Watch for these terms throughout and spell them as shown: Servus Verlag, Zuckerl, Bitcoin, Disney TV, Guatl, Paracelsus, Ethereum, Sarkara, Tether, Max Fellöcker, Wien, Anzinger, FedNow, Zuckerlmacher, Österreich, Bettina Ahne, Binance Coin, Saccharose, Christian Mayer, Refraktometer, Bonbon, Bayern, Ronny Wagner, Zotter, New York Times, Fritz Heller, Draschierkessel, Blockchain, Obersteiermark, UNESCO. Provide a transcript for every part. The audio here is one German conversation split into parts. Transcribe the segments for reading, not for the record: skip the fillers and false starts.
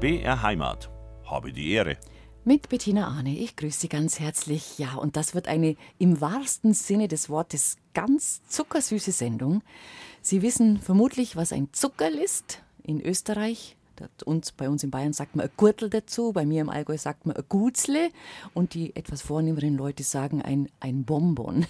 BR Heimat. Habe die Ehre. Mit Bettina Ahne, ich grüße Sie ganz herzlich. Ja, und das wird eine im wahrsten Sinne des Wortes ganz zuckersüße Sendung. Sie wissen vermutlich, was ein Zuckerl ist in Österreich. Bei uns in Bayern sagt man ein Guatl dazu, bei mir im Allgäu sagt man ein Gutzle und die etwas vornehmeren Leute sagen ein Bonbon.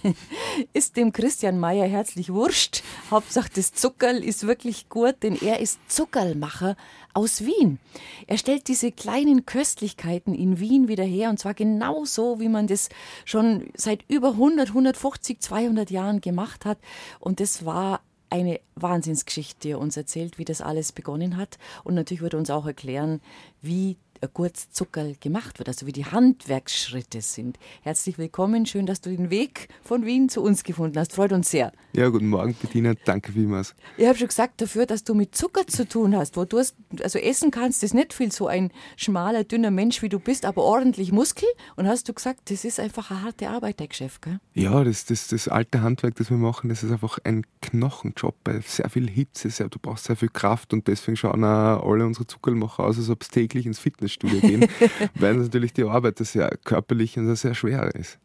Ist dem Christian Mayer herzlich wurscht. Hauptsache das Zuckerl ist wirklich gut, denn er ist Zuckerlmacher aus Wien. Er stellt diese kleinen Köstlichkeiten in Wien wieder her und zwar genau so, wie man das schon seit über 100, 150, 200 Jahren gemacht hat und das war eine Wahnsinnsgeschichte, die er uns erzählt, wie das alles begonnen hat. Und natürlich wird er uns auch erklären, wie ein gutes Zuckerl gemacht wird, also wie die Handwerksschritte sind. Herzlich willkommen, schön, dass du den Weg von Wien zu uns gefunden hast. Freut uns sehr. Ja, guten Morgen, Bettina, danke vielmals. Ich habe schon gesagt, dafür, dass du mit Zucker zu tun hast, wo du hast, also essen kannst, das ist nicht viel, so ein schmaler, dünner Mensch wie du bist, aber ordentlich Muskel. Und hast du gesagt, das ist einfach eine harte Arbeit, dein Geschäft, gell? Ja, das alte Handwerk, das wir machen, das ist einfach ein Knochenjob, bei sehr viel Hitze, du brauchst sehr viel Kraft und deswegen schauen auch alle unsere Zuckerlmacher aus, als ob es täglich ins Fitnessstudio gehen, weil natürlich die Arbeit das ja körperlich und das sehr schwer ist.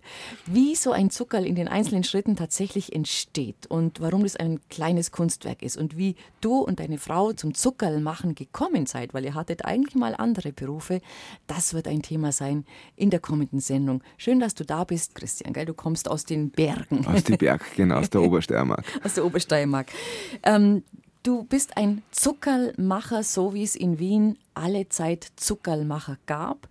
Wie so ein Zuckerl in den einzelnen Schritten tatsächlich entsteht und warum das ein kleines Kunstwerk ist und wie du und deine Frau zum Zuckerlmachen gekommen seid, weil ihr hattet eigentlich mal andere Berufe, das wird ein Thema sein in der kommenden Sendung. Schön, dass du da bist, Christian, gell? Du kommst aus den Bergen. Aus den Bergen, genau, aus der Obersteiermark. Aus der Obersteiermark. Du bist ein Zuckerlmacher, so wie es in Wien alle Zeit Zuckerlmacher gab.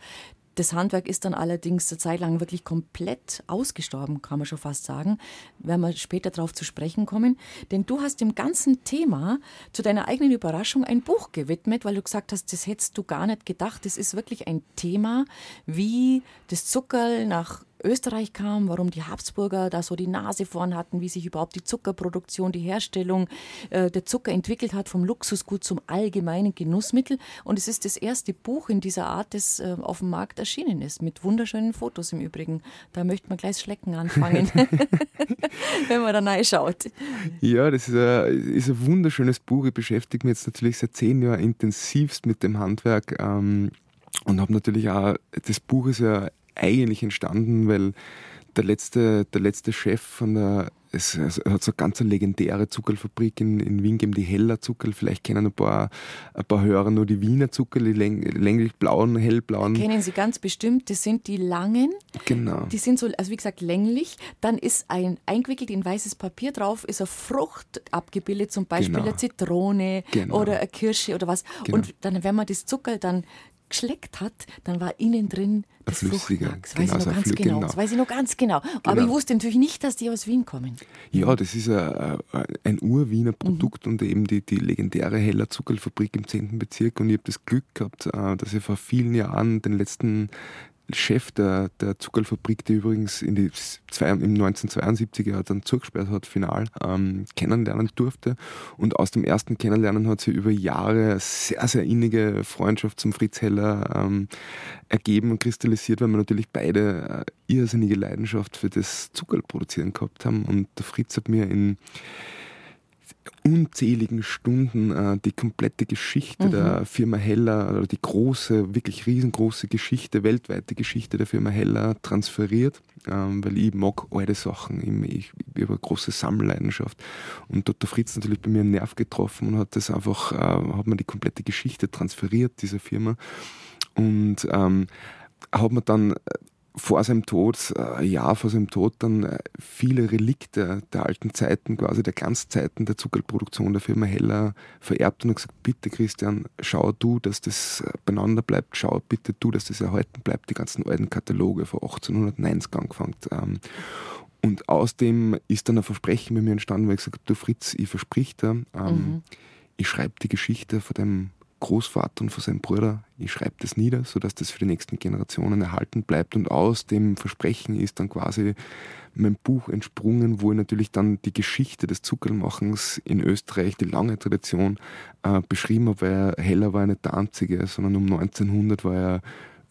Das Handwerk ist dann allerdings eine Zeit lang wirklich komplett ausgestorben, kann man schon fast sagen. Werden wir später darauf zu sprechen kommen. Denn du hast dem ganzen Thema zu deiner eigenen Überraschung ein Buch gewidmet, weil du gesagt hast, das hättest du gar nicht gedacht. Das ist wirklich ein Thema, wie das Zuckerl nach Österreich kam, warum die Habsburger da so die Nase vorn hatten, wie sich überhaupt die Zuckerproduktion, die Herstellung der Zucker entwickelt hat, vom Luxusgut zum allgemeinen Genussmittel. Und es ist das erste Buch in dieser Art, das auf dem Markt erschienen ist, mit wunderschönen Fotos im Übrigen. Da möchte man gleich Schlecken anfangen, wenn man da reinschaut. Ja, das ist ein wunderschönes Buch. Ich beschäftige mich jetzt natürlich seit 10 Jahren intensivst mit dem Handwerk und habe natürlich auch, das Buch ist ja eigentlich entstanden, weil der letzte Chef von der, es hat so eine ganz legendäre Zuckerlfabrik in Wien gegeben, die Heller Zuckerl. Vielleicht kennen ein paar Hörer nur die Wiener Zuckerl, die länglich-blauen, hellblauen. Kennen Sie ganz bestimmt, das sind die langen. Genau. Die sind so, also wie gesagt, länglich. Dann ist eingewickelt in weißes Papier drauf, ist eine Frucht abgebildet, zum Beispiel genau. Eine Zitrone genau. Oder eine Kirsche oder was. Genau. Und dann, wenn man das Zuckerl dann geschleckt hat, dann war innen drin das Fruchtwachs. Das weiß ich noch ganz genau. Aber ich wusste natürlich nicht, dass die aus Wien kommen. Ja, das ist ein Ur-Wiener Produkt und eben die legendäre Heller Zuckerlfabrik im 10. Bezirk. Und ich habe das Glück gehabt, dass ich vor vielen Jahren den letzten Chef der Zuckerlfabrik, der übrigens im 1972er dann zugesperrt hat, final kennenlernen durfte. Und aus dem ersten Kennenlernen hat sie über Jahre sehr, sehr innige Freundschaft zum Fritz Heller ergeben und kristallisiert, weil wir natürlich beide irrsinnige Leidenschaft für das Zuckerlproduzieren gehabt haben. Und der Fritz hat mir in unzähligen Stunden die komplette Geschichte der Firma Heller, oder die große, wirklich riesengroße Geschichte, weltweite Geschichte der Firma Heller transferiert, weil ich mag alte Sachen, ich habe eine große Sammelleidenschaft und dort der Fritz natürlich bei mir einen Nerv getroffen und hat mir die komplette Geschichte transferiert, dieser Firma, und hat mir dann vor seinem Tod, dann viele Relikte der alten Zeiten, quasi der Ganzzeiten der Zuckerlproduktion der Firma Heller vererbt und hat gesagt, bitte Christian, schau du, dass das beieinander bleibt, schau bitte du, dass das erhalten bleibt, die ganzen alten Kataloge von 1890 angefangen. Und aus dem ist dann ein Versprechen bei mir entstanden, weil ich gesagt habe, du Fritz, ich versprich dir, ich schreibe die Geschichte von deinem Großvater und von seinem Bruder, ich schreibe das nieder, sodass das für die nächsten Generationen erhalten bleibt. Und aus dem Versprechen ist dann quasi mein Buch entsprungen, wo ich natürlich dann die Geschichte des Zuckerlmachens in Österreich, die lange Tradition, beschrieben habe, weil Heller war nicht der einzige, sondern um 1900 war ja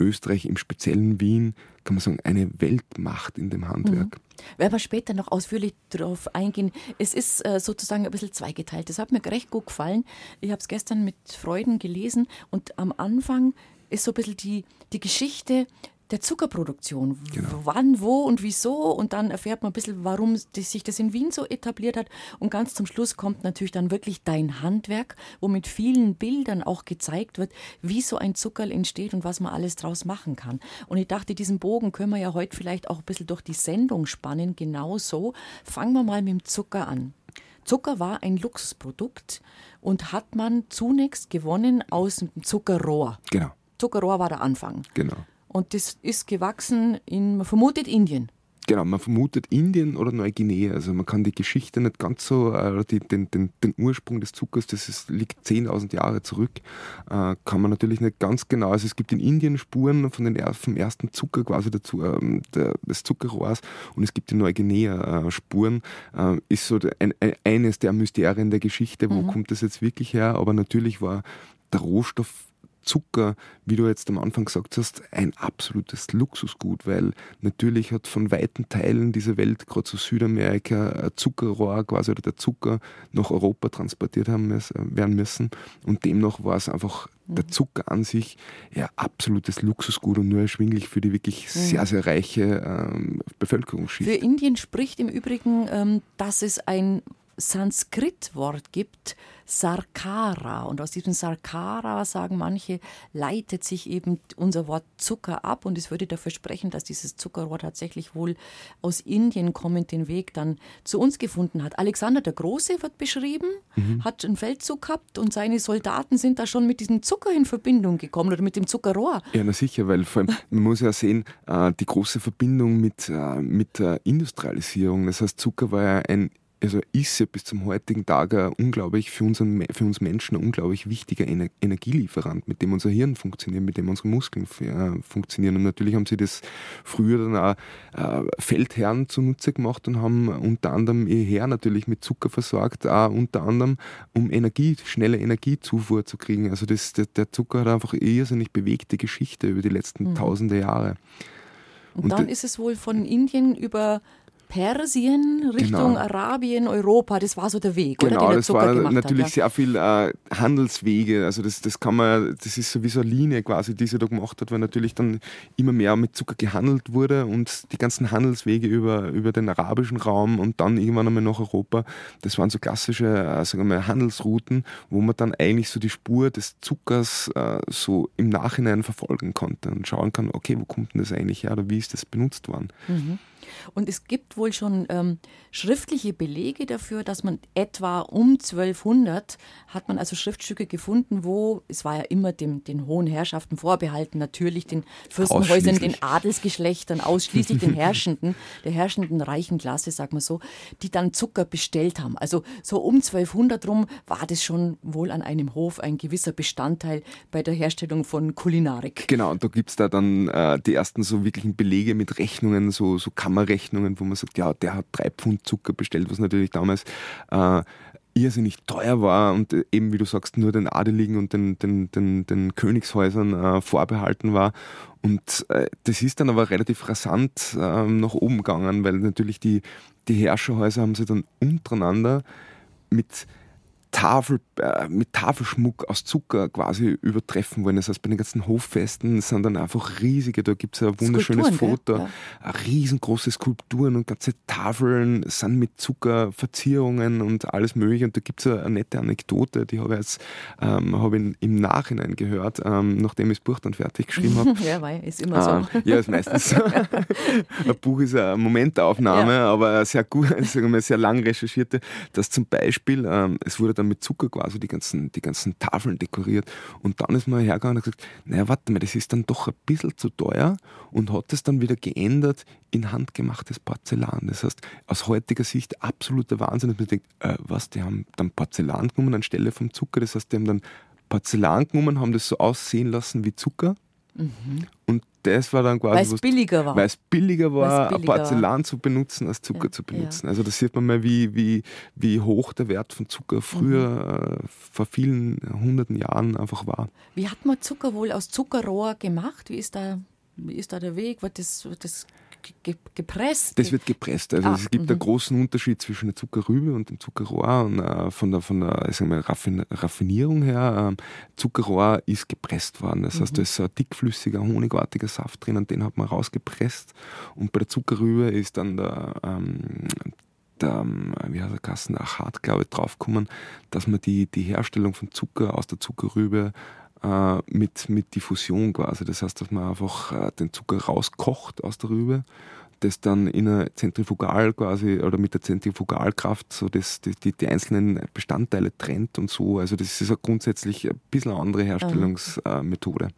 Österreich, im speziellen Wien, kann man sagen, eine Weltmacht in dem Handwerk. Mhm. Werden wir später noch ausführlich darauf eingehen. Es ist sozusagen ein bisschen zweigeteilt. Das hat mir recht gut gefallen. Ich habe es gestern mit Freuden gelesen und am Anfang ist so ein bisschen die Geschichte der Zuckerproduktion. Genau. Wann, wo und wieso. Und dann erfährt man ein bisschen, warum sich das in Wien so etabliert hat. Und ganz zum Schluss kommt natürlich dann wirklich dein Handwerk, wo mit vielen Bildern auch gezeigt wird, wie so ein Zuckerl entsteht und was man alles draus machen kann. Und ich dachte, diesen Bogen können wir ja heute vielleicht auch ein bisschen durch die Sendung spannen. Genauso fangen wir mal mit dem Zucker an. Zucker war ein Luxusprodukt und hat man zunächst gewonnen aus dem Zuckerrohr. Genau. Zuckerrohr war der Anfang. Genau. Und das ist gewachsen man vermutet Indien. Genau, man vermutet Indien oder Neuguinea. Also man kann die Geschichte nicht ganz so, den Ursprung des Zuckers, liegt 10.000 Jahre zurück, kann man natürlich nicht ganz genau. Also es gibt in Indien Spuren vom ersten Zucker quasi des Zuckerrohrs und es gibt in Neuguinea Spuren. Ist so eines der Mysterien der Geschichte, wo kommt das jetzt wirklich her? Aber natürlich war der Rohstoff Zucker, wie du jetzt am Anfang gesagt hast, ein absolutes Luxusgut, weil natürlich hat von weiten Teilen dieser Welt, gerade so Südamerika, Zuckerrohr quasi oder der Zucker nach Europa transportiert werden müssen und demnach war es einfach der Zucker an sich ja absolutes Luxusgut und nur erschwinglich für die wirklich sehr, sehr reiche Bevölkerungsschicht. Für Indien spricht im Übrigen, dass es ein Sanskrit-Wort gibt, Sarkara. Und aus diesem Sarkara, sagen manche, leitet sich eben unser Wort Zucker ab. Und es würde dafür sprechen, dass dieses Zuckerrohr tatsächlich wohl aus Indien kommend den Weg dann zu uns gefunden hat. Alexander der Große wird beschrieben, hat einen Feldzug gehabt und seine Soldaten sind da schon mit diesem Zucker in Verbindung gekommen oder mit dem Zuckerrohr. Ja, na sicher, weil vor allem, man muss ja sehen, die große Verbindung mit der Industrialisierung. Das heißt, Zucker war ja ist ja bis zum heutigen Tag für uns Menschen ein unglaublich wichtiger Energielieferant, mit dem unser Hirn funktioniert, mit dem unsere Muskeln funktionieren. Und natürlich haben sie das früher dann auch Feldherren zunutze gemacht und haben unter anderem ihr Heer natürlich mit Zucker versorgt, auch unter anderem, um schnelle Energiezufuhr zu kriegen. Also der Zucker hat einfach irrsinnig bewegte Geschichte über die letzten tausende Jahre. Und dann ist es wohl von Indien über Persien, Richtung Arabien, Europa, das war so der Weg, oder? Den das Zucker war natürlich sehr viel Handelswege, also das ist so wie so eine Linie quasi, die sie da gemacht hat, weil natürlich dann immer mehr mit Zucker gehandelt wurde und die ganzen Handelswege über den arabischen Raum und dann irgendwann einmal nach Europa, das waren so klassische sagen wir mal Handelsrouten, wo man dann eigentlich so die Spur des Zuckers so im Nachhinein verfolgen konnte und schauen kann, okay, wo kommt denn das eigentlich her oder wie ist das benutzt worden? Mhm. Und es gibt wohl schon schriftliche Belege dafür, dass man etwa um 1200 hat man also Schriftstücke gefunden, wo, es war ja immer den hohen Herrschaften vorbehalten, natürlich den Fürstenhäusern, den Adelsgeschlechtern, ausschließlich den Herrschenden, der herrschenden reichen Klasse, sagen wir so, die dann Zucker bestellt haben. Also so um 1200 rum war das schon wohl an einem Hof ein gewisser Bestandteil bei der Herstellung von Kulinarik. Genau, und da gibt es dann die ersten so wirklichen Belege mit Rechnungen, so Kammerrechnungen, wo man sagt, ja, der hat 3 Pfund Zucker bestellt, was natürlich damals irrsinnig teuer war und eben, wie du sagst, nur den Adeligen und den Königshäusern vorbehalten war. Und das ist dann aber relativ rasant nach oben gegangen, weil natürlich die Herrscherhäuser haben sich dann untereinander mit Tafelschmuck aus Zucker quasi übertreffen wollen. Das heißt, bei den ganzen Hoffesten sind dann einfach riesige, da gibt es ein wunderschönes Foto, riesengroße Skulpturen und ganze Tafeln sind mit Zucker, Verzierungen und alles mögliche. Und da gibt es eine nette Anekdote, die habe ich jetzt im Nachhinein gehört, nachdem ich das Buch dann fertig geschrieben habe. Ja, weil ist immer so. Ja, ist meistens so. Ein Buch ist eine Momentaufnahme, aber sehr gut, sagen wir, sehr lang recherchierte, dass zum Beispiel, es wurde dann mit Zucker quasi die ganzen Tafeln dekoriert und dann ist man hergegangen und hat gesagt, naja, warte mal, das ist dann doch ein bisschen zu teuer und hat es dann wieder geändert in handgemachtes Porzellan. Das heißt, aus heutiger Sicht absoluter Wahnsinn, dass man denkt, die haben dann Porzellan genommen anstelle vom Zucker, das heißt, die haben dann Porzellan genommen, haben das so aussehen lassen wie Zucker und das war dann quasi, weil es billiger war, Porzellan zu benutzen, als Zucker zu benutzen. Ja. Also da sieht man mal, wie hoch der Wert von Zucker früher, vor vielen hunderten Jahren einfach war. Wie hat man Zucker wohl aus Zuckerrohr gemacht? Wie ist da Wie ist da der Weg? Wird das gepresst? Das wird gepresst. Also es gibt einen großen Unterschied zwischen der Zuckerrübe und dem Zuckerrohr. Und von der Raffinierung her, Zuckerrohr ist gepresst worden. Das heißt, da ist so ein dickflüssiger, honigartiger Saft drin und den hat man rausgepresst. Und bei der Zuckerrübe ist dann der Achat, glaube ich, draufgekommen, dass man die Herstellung von Zucker aus der Zuckerrübe mit Diffusion quasi. Das heißt, dass man einfach den Zucker rauskocht aus der Rübe, das dann in einer Zentrifugal quasi oder mit der Zentrifugalkraft so die einzelnen Bestandteile trennt und so. Also das ist grundsätzlich ein bisschen eine andere Herstellungsmethode.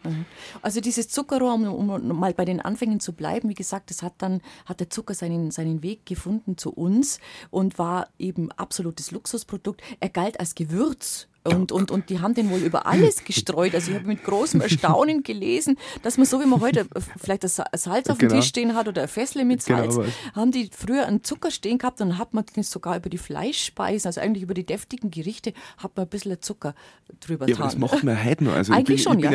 Also dieses Zuckerrohr, um mal bei den Anfängen zu bleiben, wie gesagt, das hat der Zucker seinen Weg gefunden zu uns und war eben absolutes Luxusprodukt. Er galt als Gewürz. Und die haben den wohl über alles gestreut. Also ich habe mit großem Erstaunen gelesen, dass man so, wie man heute vielleicht das Salz auf dem Tisch stehen hat oder eine Fessle mit Salz, haben die früher einen Zucker stehen gehabt und dann hat man das sogar über die Fleischspeisen, also eigentlich über die deftigen Gerichte, hat man ein bisschen Zucker drüber getan. Ja, aber das macht man heute noch. Also ich bin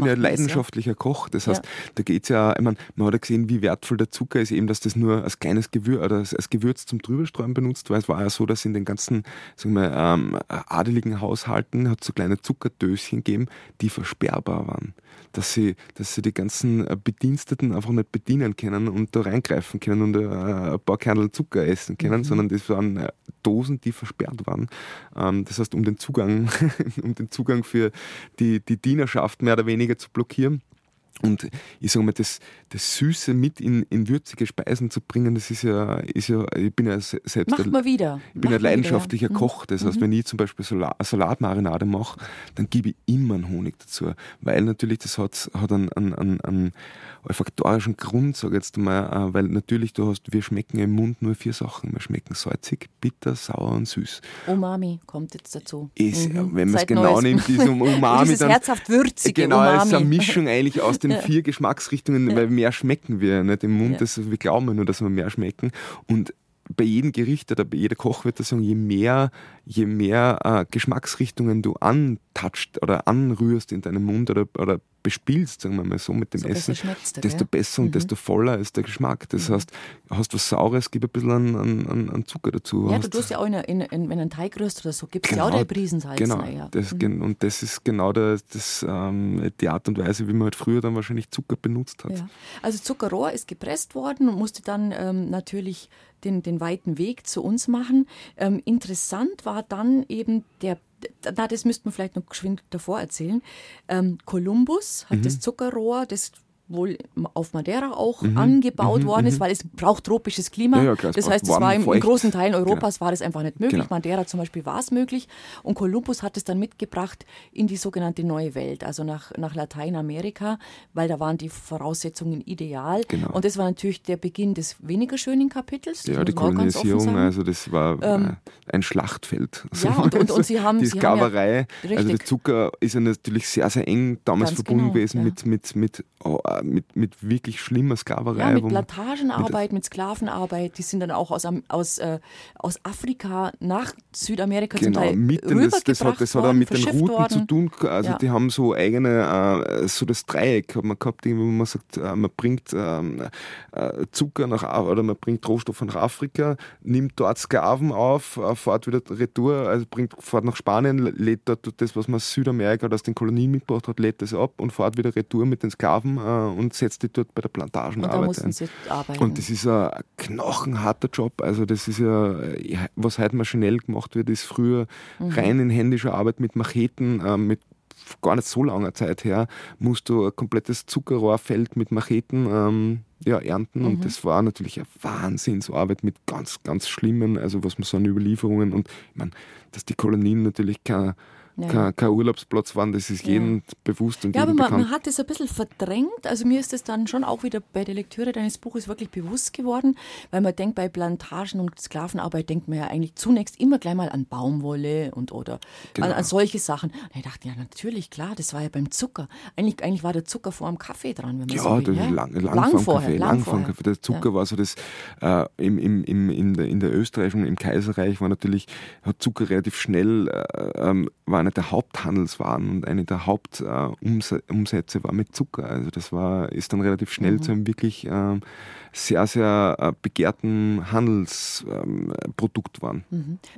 ja leidenschaftlicher Koch. Das heißt, da geht's ja, ich meine, man hat ja gesehen, wie wertvoll der Zucker ist, eben, dass das nur als kleines Gewürz oder als Gewürz zum Drüberstreuen benutzt war. Es war ja so, dass in den ganzen, sagen wir, Haushalten hat es so kleine Zuckerdöschen gegeben, die versperrbar waren. Dass sie die ganzen Bediensteten einfach nicht bedienen können und da reingreifen können und ein paar Kernel Zucker essen können, sondern das waren Dosen, die versperrt waren. Das heißt, um den Zugang für die Dienerschaft mehr oder weniger zu blockieren. Und ich sage mal, das Süße mit in würzige Speisen zu bringen, das ist ja ich bin ja selbst ein leidenschaftlicher Koch. Das heißt, wenn ich zum Beispiel Salatmarinade mache, dann gebe ich immer einen Honig dazu. Weil natürlich, das hat einen olfaktorischen Grund, sage ich jetzt mal, weil natürlich, wir schmecken im Mund nur 4 Sachen. Wir schmecken salzig, bitter, sauer und süß. Umami kommt jetzt dazu. Wenn man es genau nimmt, ist Umami dieses dann herzhaft-würzige Umami. Genau, ist eine Mischung eigentlich aus den 4 Geschmacksrichtungen, weil mehr schmecken wir nicht im Mund. Also wir glauben nur, dass wir mehr schmecken. Und bei jedem Gericht oder bei jeder Koch wird das sagen, je mehr Geschmacksrichtungen du antatscht oder anrührst in deinem Mund oder bespielst, sagen wir mal so, mit dem Essen, desto besser und desto voller ist der Geschmack. Das heißt, hast du was Saures, gib ein bisschen an Zucker dazu. Ja, du tust ja auch wenn einen Teig rührst oder so, gibst ja auch der Prisensalz. Genau, und das ist genau die Art und Weise, wie man halt früher dann wahrscheinlich Zucker benutzt hat. Ja. Also Zuckerrohr ist gepresst worden und musste dann natürlich den weiten Weg zu uns machen. Interessant war dann eben das müsste man vielleicht noch geschwind davor erzählen. Kolumbus hat das Zuckerrohr, das wohl auf Madeira auch angebaut worden ist, weil es braucht tropisches Klima. Ja, klar, das heißt, es war in großen Teilen Europas war das einfach nicht möglich. Genau. Madeira zum Beispiel war es möglich. Und Kolumbus hat es dann mitgebracht in die sogenannte Neue Welt, also nach Lateinamerika, weil da waren die Voraussetzungen ideal. Genau. Und das war natürlich der Beginn des weniger schönen Kapitels. Ja, die Kolonisierung, also das war ein Schlachtfeld. Ja, und sie haben die Sklaverei. Ja, also der Zucker ist ja natürlich sehr, sehr eng damals verbunden gewesen mit wirklich schlimmer Sklaverei. Ja, mit Plantagenarbeit, mit Sklavenarbeit. Die sind dann auch aus Afrika nach Südamerika zum Teil rübergebracht. Das hat auch mit den Routen zu tun. Also die haben so eigene, so das Dreieck hat man gehabt, wo man sagt, man bringt Zucker oder man bringt Rohstoffe nach Afrika, nimmt dort Sklaven auf, fährt wieder retour, also fährt nach Spanien, lädt dort das, was man aus Südamerika oder aus den Kolonien mitgebracht hat, lädt das ab und fährt wieder retour mit den Sklaven und setzt die dort bei der Plantagenarbeit ein. Und das ist ein knochenharter Job. Also das ist ja, was heute maschinell gemacht wird, ist früher rein in händischer Arbeit mit Macheten, mit gar nicht so langer Zeit her, musst du ein komplettes Zuckerrohrfeld mit Macheten ernten. Und das war natürlich eine Wahnsinnsarbeit mit ganz, ganz schlimmen, also was man so an Überlieferungen, und ich meine, dass die Kolonien natürlich kein Urlaubsplatz waren, das ist jedem bewusst und jedem bekannt. Ja, aber man hat das ein bisschen verdrängt. Also mir ist das dann schon auch wieder bei der Lektüre deines Buches wirklich bewusst geworden, weil man denkt, bei Plantagen und Sklavenarbeit denkt man ja eigentlich zunächst immer gleich mal an Baumwolle an solche Sachen. Und ich dachte, ja natürlich, klar, das war ja beim Zucker. Eigentlich war der Zucker vor dem Kaffee dran, wenn man so will. Ja, lang vorher. Der Zucker war so das, in der österreichischen, im Kaiserreich war natürlich, hat Zucker relativ schnell, war eine der Haupthandelswaren und eine der Hauptumsätze war mit Zucker. Also das ist dann relativ schnell zu einem wirklich sehr, sehr begehrten Handelsprodukt geworden.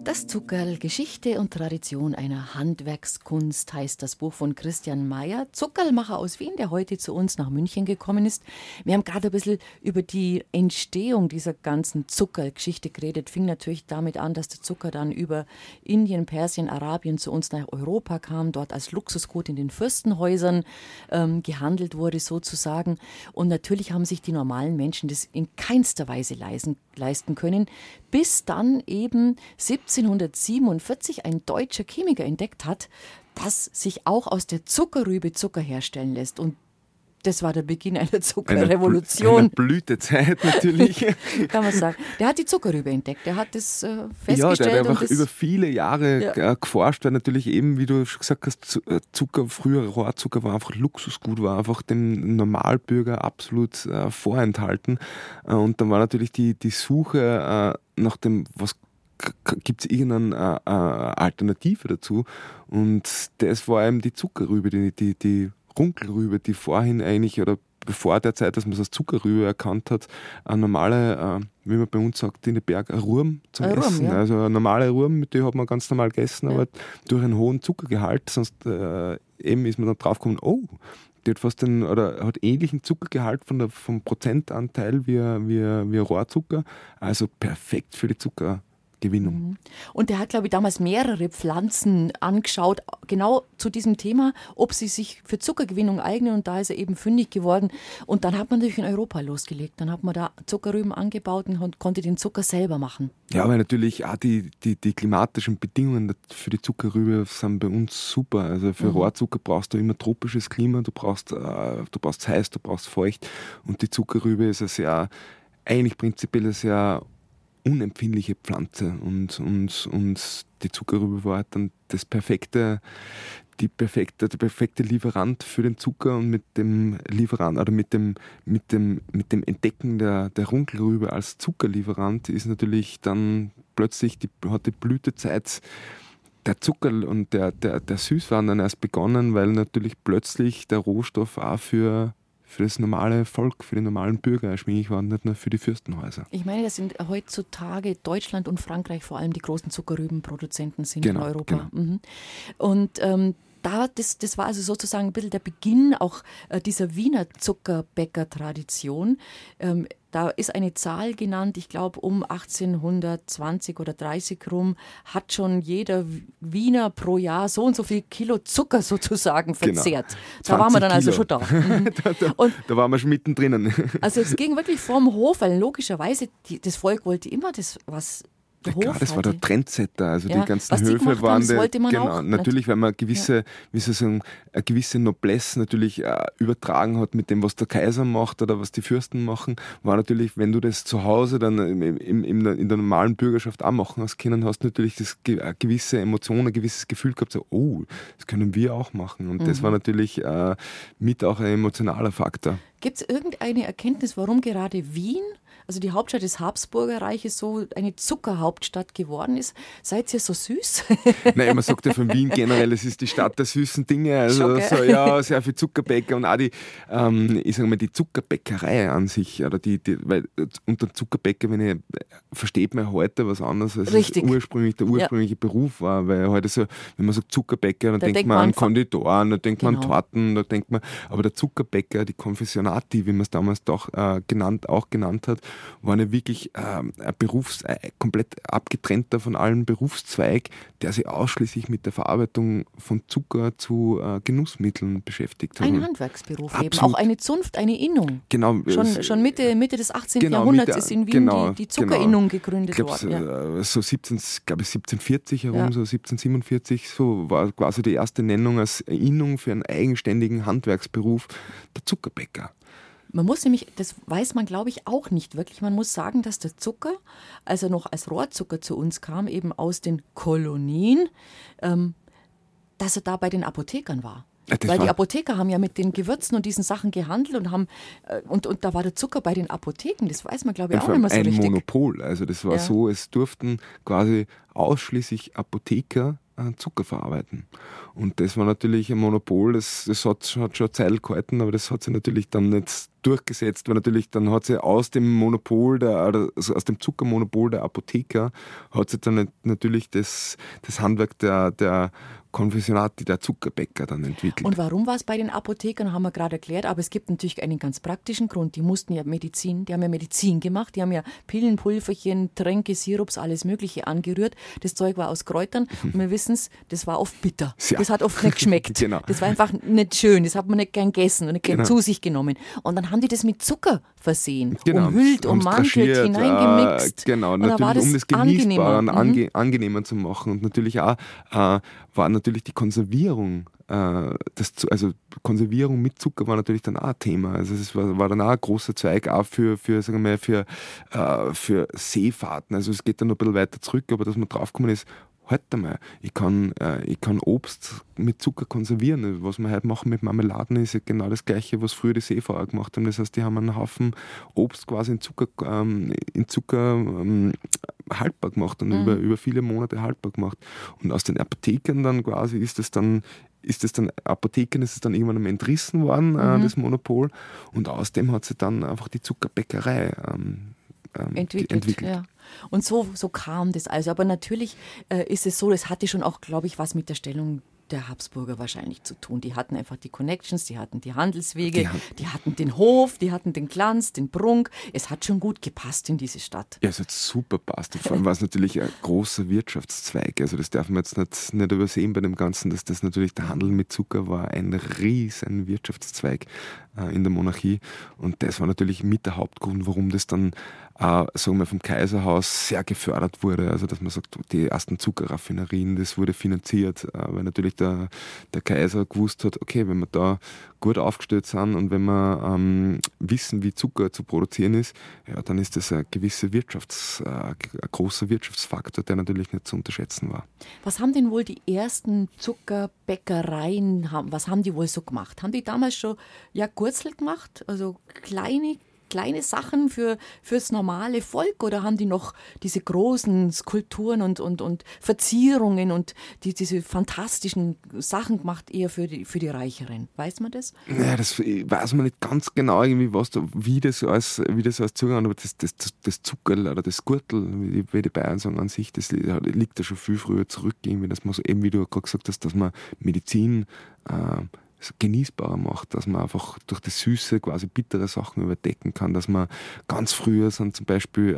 Das Zuckerl, Geschichte und Tradition einer Handwerkskunst heißt das Buch von Christian Mayer, Zuckerlmacher aus Wien, der heute zu uns nach München gekommen ist. Wir haben gerade ein bisschen über die Entstehung dieser ganzen Zuckerl-Geschichte geredet. Fing natürlich damit an, dass der Zucker dann über Indien, Persien, Arabien zu uns nach Europa kam, dort als Luxusgut in den Fürstenhäusern gehandelt wurde sozusagen. Und natürlich haben sich die normalen Menschen das in keinster Weise leisten können, bis dann eben 1747 ein deutscher Chemiker entdeckt hat, dass sich auch aus der Zuckerrübe Zucker herstellen lässt. Und das war der Beginn einer Zuckerrevolution. Eine Blütezeit natürlich. Kann man sagen. Der hat die Zuckerrübe entdeckt, der hat das festgestellt. Ja, der hat einfach über viele Jahre geforscht, weil natürlich eben, wie du schon gesagt hast, Zucker, früher Rohrzucker war einfach Luxusgut, war einfach dem Normalbürger absolut vorenthalten. Und dann war natürlich die Suche nach dem, was gibt es irgendeine Alternative dazu. Und das war eben die Zuckerrübe, die Runkelrübe, die vorhin eigentlich oder bevor der Zeit, dass man es als Zuckerrübe erkannt hat, eine normale, wie man bei uns sagt, in den Berg, ein Wurm zum Essen. Ja. Also ein normaler Wurm, mit dem hat man ganz normal gegessen, aber durch einen hohen Zuckergehalt, sonst eben ist man dann draufgekommen, oh, die hat fast hat ähnlichen Zuckergehalt vom Prozentanteil wie Rohrzucker, also perfekt für die Zuckergewinnung. Und der hat, glaube ich, damals mehrere Pflanzen angeschaut, genau zu diesem Thema, ob sie sich für Zuckergewinnung eignen, und da ist er eben fündig geworden. Und dann hat man natürlich in Europa losgelegt, dann hat man da Zuckerrüben angebaut und konnte den Zucker selber machen. Ja, aber natürlich auch die klimatischen Bedingungen für die Zuckerrübe sind bei uns super. Also für Rohrzucker brauchst du immer tropisches Klima, du brauchst heiß, du brauchst feucht, und die Zuckerrübe ist eigentlich prinzipiell sehr unempfindliche Pflanze, und die Zuckerrübe war dann der perfekte Lieferant für den Zucker, und mit dem Entdecken der Runkelrübe als Zuckerlieferant ist natürlich dann plötzlich hat die Blütezeit der Zuckerl und der Süßwaren dann erst begonnen, weil natürlich plötzlich der Rohstoff auch für das normale Volk, für den normalen Bürger erschwinglich war, nicht nur für die Fürstenhäuser. Ich meine, das sind heutzutage Deutschland und Frankreich vor allem die großen Zuckerrübenproduzenten sind in Europa. Genau. Und das war also sozusagen ein bisschen der Beginn auch dieser Wiener Zuckerbäcker-Tradition. Da ist eine Zahl genannt, ich glaube um 1820 oder 30 rum hat schon jeder Wiener pro Jahr so und so viel Kilo Zucker sozusagen verzehrt. Genau. Da waren wir dann also schon da. Da waren wir schon mittendrin. Also es ging wirklich vorm Hof, weil logischerweise das Volk wollte immer das, was Klar, das war der Trendsetter, also die ganzen Höfe waren natürlich, weil man eine gewisse Noblesse natürlich übertragen hat mit dem, was der Kaiser macht oder was die Fürsten machen, war natürlich, wenn du das zu Hause dann in der normalen Bürgerschaft auch machen hast können, hast du natürlich eine gewisse Emotion, ein gewisses Gefühl gehabt, so, oh, das können wir auch machen, und das war natürlich mit auch ein emotionaler Faktor. Gibt es irgendeine Erkenntnis, warum gerade Wien, also die Hauptstadt des Habsburgerreiches, so eine Zuckerhauptstadt geworden ist? Seid ihr so süß? Nein, man sagt ja von Wien generell, es ist die Stadt der süßen Dinge. Also sehr viel Zuckerbäcker, und auch die Zuckerbäckerei an sich. Oder weil unter Zuckerbäcker versteht man heute was anderes, als es der ursprüngliche Beruf war. Weil heute so, wenn man sagt Zuckerbäcker, dann denkt man an Konditoren, dann denkt man an Torten, dann denkt man, aber der Zuckerbäcker, die Konfessionati, wie man es damals doch genannt hat, war ja wirklich ein Berufs-, komplett abgetrennter von allen Berufszweig, der sich ausschließlich mit der Verarbeitung von Zucker zu Genussmitteln beschäftigt hat. Ein Handwerksberuf. Absolut. Eben, auch eine Zunft, eine Innung. Genau. Schon Mitte des 18. Jahrhunderts ist in Wien die Zuckerinnung gegründet worden. So 1740 herum, so 1747, so war quasi die erste Nennung als Innung für einen eigenständigen Handwerksberuf, der Zuckerbäcker. Man muss nämlich, das weiß man, glaube ich, auch nicht wirklich, man muss sagen, dass der Zucker, als er noch als Rohrzucker zu uns kam, eben aus den Kolonien, dass er da bei den Apothekern war. Weil die Apotheker haben ja mit den Gewürzen und diesen Sachen gehandelt und haben und da war der Zucker bei den Apotheken, das weiß man, glaube ich, auch nicht mehr so richtig. Ein Monopol, also das war so, es durften quasi ausschließlich Apotheker Zucker verarbeiten. Und das war natürlich ein Monopol, das hat schon Zeit gehalten, aber das hat sich natürlich dann nicht durchgesetzt, weil natürlich dann hat sich aus dem Monopol, aus dem Zuckermonopol der Apotheker, hat sich dann natürlich das Handwerk der Konfessionati, der Zuckerbäcker dann entwickelt. Und warum war es bei den Apothekern, haben wir gerade erklärt, aber es gibt natürlich einen ganz praktischen Grund. Die mussten ja Medizin, die haben ja Medizin gemacht, die haben ja Pillen, Pulverchen, Tränke, Sirups, alles Mögliche angerührt. Das Zeug war aus Kräutern und wir wissen es, das war oft bitter. Ja. Das hat oft nicht geschmeckt. Genau. Das war einfach nicht schön, das hat man nicht gern gegessen und nicht gern zu sich genommen. Und dann haben die das mit Zucker versehen, umhüllt, ummantelt, hineingemixt. Genau, und natürlich, da war das um das genießbar und angenehmer zu machen. Und natürlich auch war natürlich die Konservierung, Konservierung mit Zucker war natürlich dann auch Thema. Also es war dann auch ein großer Zweig auch für Seefahrten. Also es geht dann noch ein bisschen weiter zurück, aber dass man draufgekommen ist, halt einmal, ich kann Obst mit Zucker konservieren. Was wir heute machen mit Marmeladen ist ja genau das Gleiche, was früher die Seefahrer gemacht haben. Das heißt, die haben einen Haufen Obst quasi in Zucker haltbar gemacht und über viele Monate haltbar gemacht. Und aus den Apothekern dann quasi ist es dann irgendwann einmal entrissen worden, das Monopol. Und aus dem hat sich dann einfach die Zuckerbäckerei entwickelt. Ja. Und so kam das also. Aber natürlich ist es so, das hatte schon auch, glaube ich, was mit der Stellung der Habsburger wahrscheinlich zu tun. Die hatten einfach die Connections, die hatten die Handelswege, die hatten den Hof, die hatten den Glanz, den Prunk. Es hat schon gut gepasst in diese Stadt. Ja, es hat super gepasst. Und vor allem war es natürlich ein großer Wirtschaftszweig. Also das darf man jetzt nicht übersehen bei dem Ganzen, dass das natürlich der Handel mit Zucker war, ein riesen Wirtschaftszweig in der Monarchie. Und das war natürlich mit der Hauptgrund, warum das dann sagen wir vom Kaiserhaus sehr gefördert wurde. Also dass man sagt, die ersten Zuckerraffinerien, das wurde finanziert, weil natürlich der Kaiser gewusst hat, okay, wenn wir da gut aufgestellt sind und wenn wir wissen, wie Zucker zu produzieren ist, ja, dann ist das ein gewisser ein großer Wirtschaftsfaktor, der natürlich nicht zu unterschätzen war. Was haben denn wohl die ersten Zuckerbäckereien, was haben die wohl so gemacht? Haben die damals schon Gurzel gemacht, also kleine Sachen fürs normale Volk, oder haben die noch diese großen Skulpturen und Verzierungen und diese fantastischen Sachen gemacht, eher für die Reicheren? Weiß man das? Naja, das weiß man nicht ganz genau, irgendwie wie das alles zugegangen ist, aber das Zuckerl oder das Guatl, wie die Bayern sagen an sich, das liegt ja schon viel früher zurück, irgendwie, dass man so, eben wie du gerade gesagt hast, dass man Medizin genießbarer macht, dass man einfach durch das Süße quasi bittere Sachen überdecken kann, dass man ganz früher sind zum Beispiel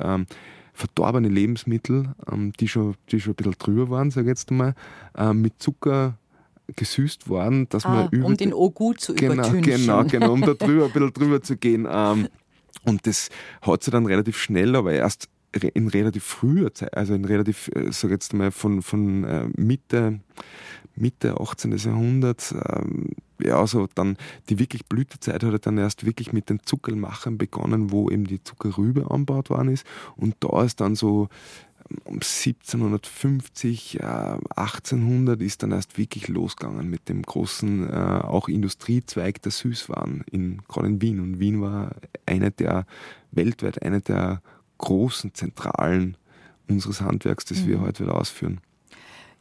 verdorbene Lebensmittel, die schon ein bisschen drüber waren, sage ich jetzt einmal, mit Zucker gesüßt worden, dass man um den Ogut zu übertünchen. Genau, um da drüber, ein bisschen drüber zu gehen. Und das hat sich dann relativ schnell, aber erst in relativ früher Zeit, also in relativ, sage ich jetzt einmal, von Mitte 18. Jahrhunderts, also dann die wirklich Blütezeit hat dann erst wirklich mit den Zuckerlmachern begonnen, wo eben die Zuckerrübe angebaut worden ist. Und da ist dann so um 1750, 1800 ist dann erst wirklich losgegangen mit dem großen auch Industriezweig der Süßwaren, gerade in Wien. Und Wien war weltweit eine der großen Zentralen unseres Handwerks, das wir heute wieder ausführen.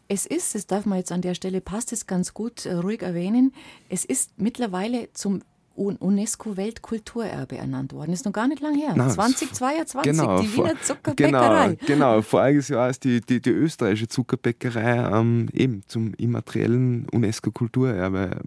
Das darf man jetzt an der Stelle, passt es ganz gut, ruhig erwähnen, es ist mittlerweile zum UNESCO-Weltkulturerbe ernannt worden. Das ist noch gar nicht lang her. Nein, 2022, genau, die Wiener Zuckerbäckerei. Genau, voriges Jahr ist die österreichische Zuckerbäckerei eben zum immateriellen UNESCO-Kulturerbe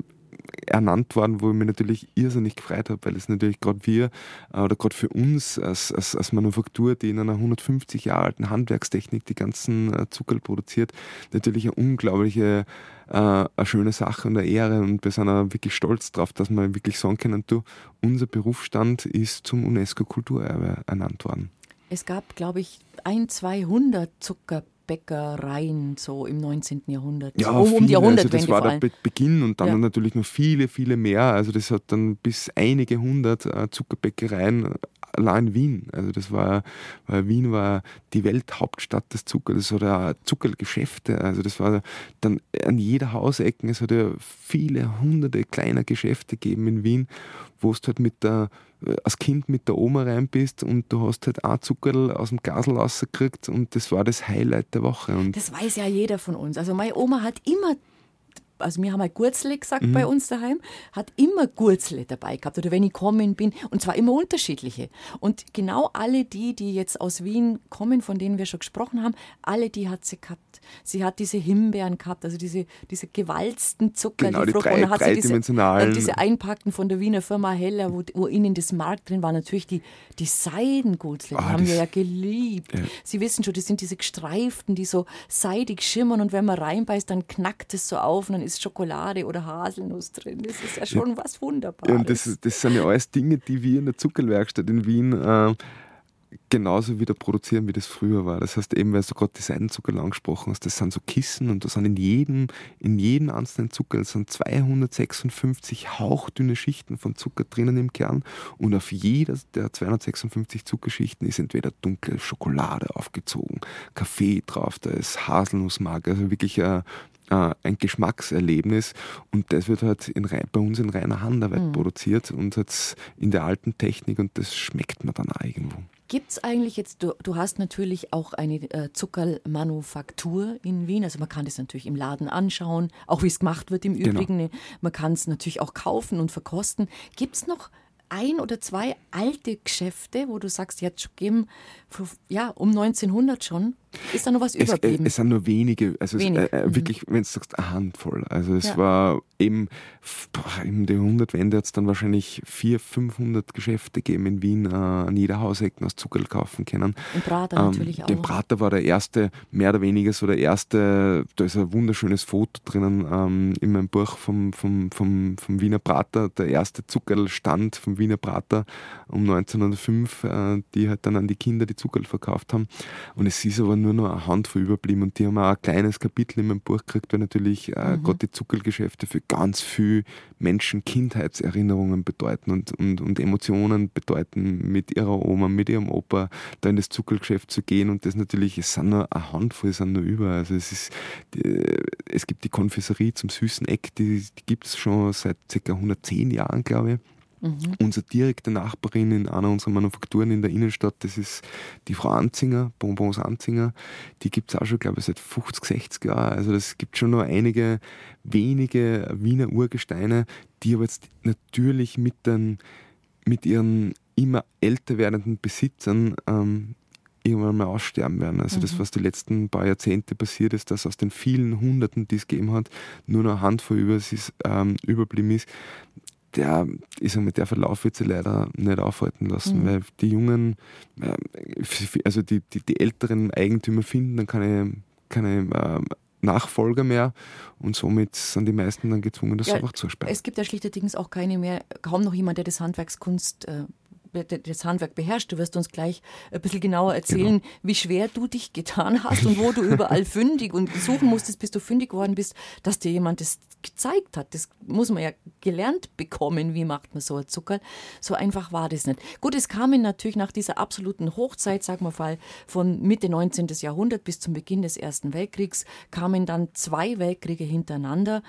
ernannt worden, wo ich mich natürlich irrsinnig gefreut habe, weil es natürlich gerade gerade für uns als Manufaktur, die in einer 150 Jahre alten Handwerkstechnik die ganzen Zuckerl produziert, natürlich eine unglaubliche, eine schöne Sache und eine Ehre, und wir sind auch wirklich stolz drauf, dass wir wirklich sagen können, unser Berufsstand ist zum UNESCO-Kulturerbe ernannt worden. Es gab, glaube ich, 200 Zuckerbäckereien so im 19. Jahrhundert. Ja, so um die Jahrhundertwende, also das war der Beginn, und dann natürlich noch viele, viele mehr. Also das hat dann bis einige hundert Zuckerbäckereien allein in Wien. Also das war, Wien war die Welthauptstadt des Zuckerls oder Zuckerlgeschäfte. Also das war dann an jeder Hausecke. Es hat ja viele hunderte kleiner Geschäfte gegeben in Wien, wo du halt als Kind mit der Oma rein bist und du hast halt auch Zuckerl aus dem Gasel rausgekriegt und das war das Highlight der Woche. Und das weiß ja jeder von uns. Also meine Oma hat immer, also wir haben halt Gurzle gesagt bei uns daheim, hat immer Gurzle dabei gehabt oder wenn ich kommen bin, und zwar immer unterschiedliche. Und genau alle die jetzt aus Wien kommen, von denen wir schon gesprochen haben, alle die hat sie gehabt. Sie hat diese Himbeeren gehabt, also diese gewalzten Zucker, genau, die Frucht, und hat sie diese einpackten von der Wiener Firma Heller, wo innen das Mark drin war, natürlich die Seidengurzle, die haben wir ja geliebt. Ja. Sie wissen schon, das sind diese gestreiften, die so seidig schimmern und wenn man reinbeißt, dann knackt es so auf und dann ist Schokolade oder Haselnuss drin. Das ist ja schon was Wunderbares. Ja, das sind ja alles Dinge, die wir in der Zuckerlwerkstatt in Wien genauso wieder produzieren, wie das früher war. Das heißt eben, weil du gerade die Seidenzuckerl angesprochen hast, das sind so Kissen und da sind in jedem einzelnen Zuckerl sind 256 hauchdünne Schichten von Zucker drinnen im Kern und auf jeder der 256 Zuckerschichten ist entweder dunkle Schokolade aufgezogen, Kaffee drauf, da ist Haselnussmark, also wirklich ein Geschmackserlebnis, und das wird halt bei uns in reiner Handarbeit produziert und halt in der alten Technik, und das schmeckt man dann auch irgendwo. Gibt es eigentlich jetzt, du hast natürlich auch eine Zuckerlmanufaktur in Wien, also man kann das natürlich im Laden anschauen, auch wie es gemacht wird im Übrigen, genau. Man kann es natürlich auch kaufen und verkosten. Gibt es noch ein oder zwei alte Geschäfte, wo du sagst, die hat es schon gegeben, um 1900 schon? Ist da noch was überblieben? Es sind nur wenige, also wirklich, wenn du sagst, eine Handvoll. Also es war eben, in der Jahrhundertwende hat es dann wahrscheinlich 500 Geschäfte gegeben in Wien, an jeder Hausecke aus Zuckerl kaufen können. Den Prater natürlich auch. Den Prater war der erste, mehr oder weniger so der erste, da ist ein wunderschönes Foto drinnen in meinem Buch vom Wiener Prater, der erste Zuckerlstand vom Wiener Prater um 1905, die halt dann an die Kinder die Zuckerl verkauft haben. Und es ist aber nur noch eine Handvoll überblieben und die haben auch ein kleines Kapitel in meinem Buch gekriegt, weil natürlich gerade die Zuckerlgeschäfte für ganz viele Menschen Kindheitserinnerungen bedeuten und Emotionen bedeuten, mit ihrer Oma, mit ihrem Opa da in das Zuckerlgeschäft zu gehen, und das natürlich, es sind nur eine Handvoll, es sind nur über. Also es gibt die Konfiserie zum süßen Eck, die gibt es schon seit ca. 110 Jahren, glaube ich. Unsere direkte Nachbarin in einer unserer Manufakturen in der Innenstadt, das ist die Frau Anzinger, Bonbons Anzinger, die gibt es auch schon, glaube ich, seit 50, 60 Jahren. Also es gibt schon noch einige wenige Wiener Urgesteine, die aber jetzt natürlich mit ihren immer älter werdenden Besitzern irgendwann mal aussterben werden. Also das, was die letzten paar Jahrzehnte passiert ist, dass aus den vielen Hunderten, die es gegeben hat, nur noch eine Handvoll überblieben ist, der Verlauf wird sich leider nicht aufhalten lassen, weil die Jungen, also die älteren Eigentümer finden dann keine Nachfolger mehr, und somit sind die meisten dann gezwungen, das einfach zu sparen. Es gibt ja schlichterdings auch keine mehr, kaum noch jemand, der das Handwerk beherrscht. Du wirst uns gleich ein bisschen genauer erzählen, wie schwer du dich getan hast und wo du überall fündig und suchen musstest, bis du fündig geworden bist, dass dir jemand das gezeigt hat. Das muss man ja gelernt bekommen, wie macht man so ein Zuckerl. So einfach war das nicht. Gut, es kamen natürlich nach dieser absoluten Hochzeit, sagen wir mal, von Mitte 19. Jahrhundert bis zum Beginn des Ersten Weltkriegs, kamen dann 2 Weltkriege hintereinander.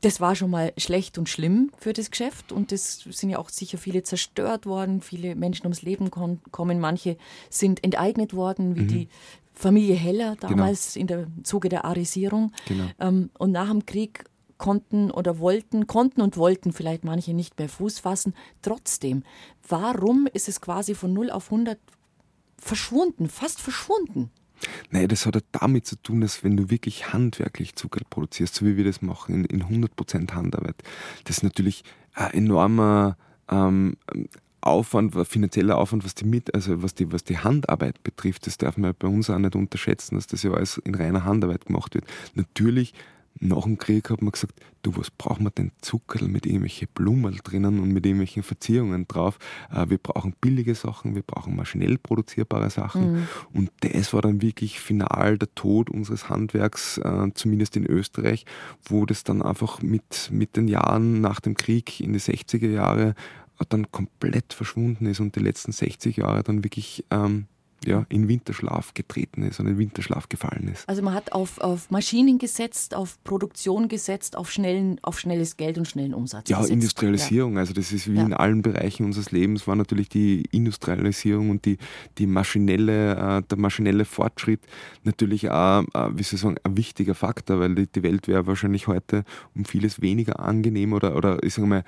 Das war schon mal schlecht und schlimm für das Geschäft, und es sind ja auch sicher viele zerstört worden, viele Menschen ums Leben kommen, manche sind enteignet worden, wie die Familie Heller damals im Zuge der Arisierung. Genau. Und nach dem Krieg konnten und wollten vielleicht manche nicht mehr Fuß fassen. Trotzdem, warum ist es quasi von 0 auf 100 fast verschwunden? Nein, das hat halt damit zu tun, dass wenn du wirklich handwerklich Zuckerl produzierst, so wie wir das machen, in 100% Handarbeit, das ist natürlich ein enormer Aufwand, finanzieller Aufwand, was die Handarbeit betrifft. Das darf man bei uns auch nicht unterschätzen, dass das ja alles in reiner Handarbeit gemacht wird. Natürlich, nach dem Krieg hat man gesagt, was brauchen wir denn Zuckerl mit irgendwelchen Blumen drinnen und mit irgendwelchen Verzierungen drauf? Wir brauchen billige Sachen, wir brauchen mal schnell produzierbare Sachen. Und das war dann wirklich final der Tod unseres Handwerks, zumindest in Österreich, wo das dann einfach mit den Jahren nach dem Krieg in die 60er Jahre dann komplett verschwunden ist und die letzten 60 Jahre dann wirklich ja, in Winterschlaf getreten ist und in Winterschlaf gefallen ist. Also man hat auf Maschinen gesetzt, auf Produktion gesetzt, auf schnelles Geld und schnellen Umsatz gesetzt. Industrialisierung, also das ist wie in allen Bereichen unseres Lebens, war natürlich die Industrialisierung und der maschinelle Fortschritt natürlich auch, ein wichtiger Faktor, weil die Welt wäre wahrscheinlich heute um vieles weniger angenehm oder ich sage mal,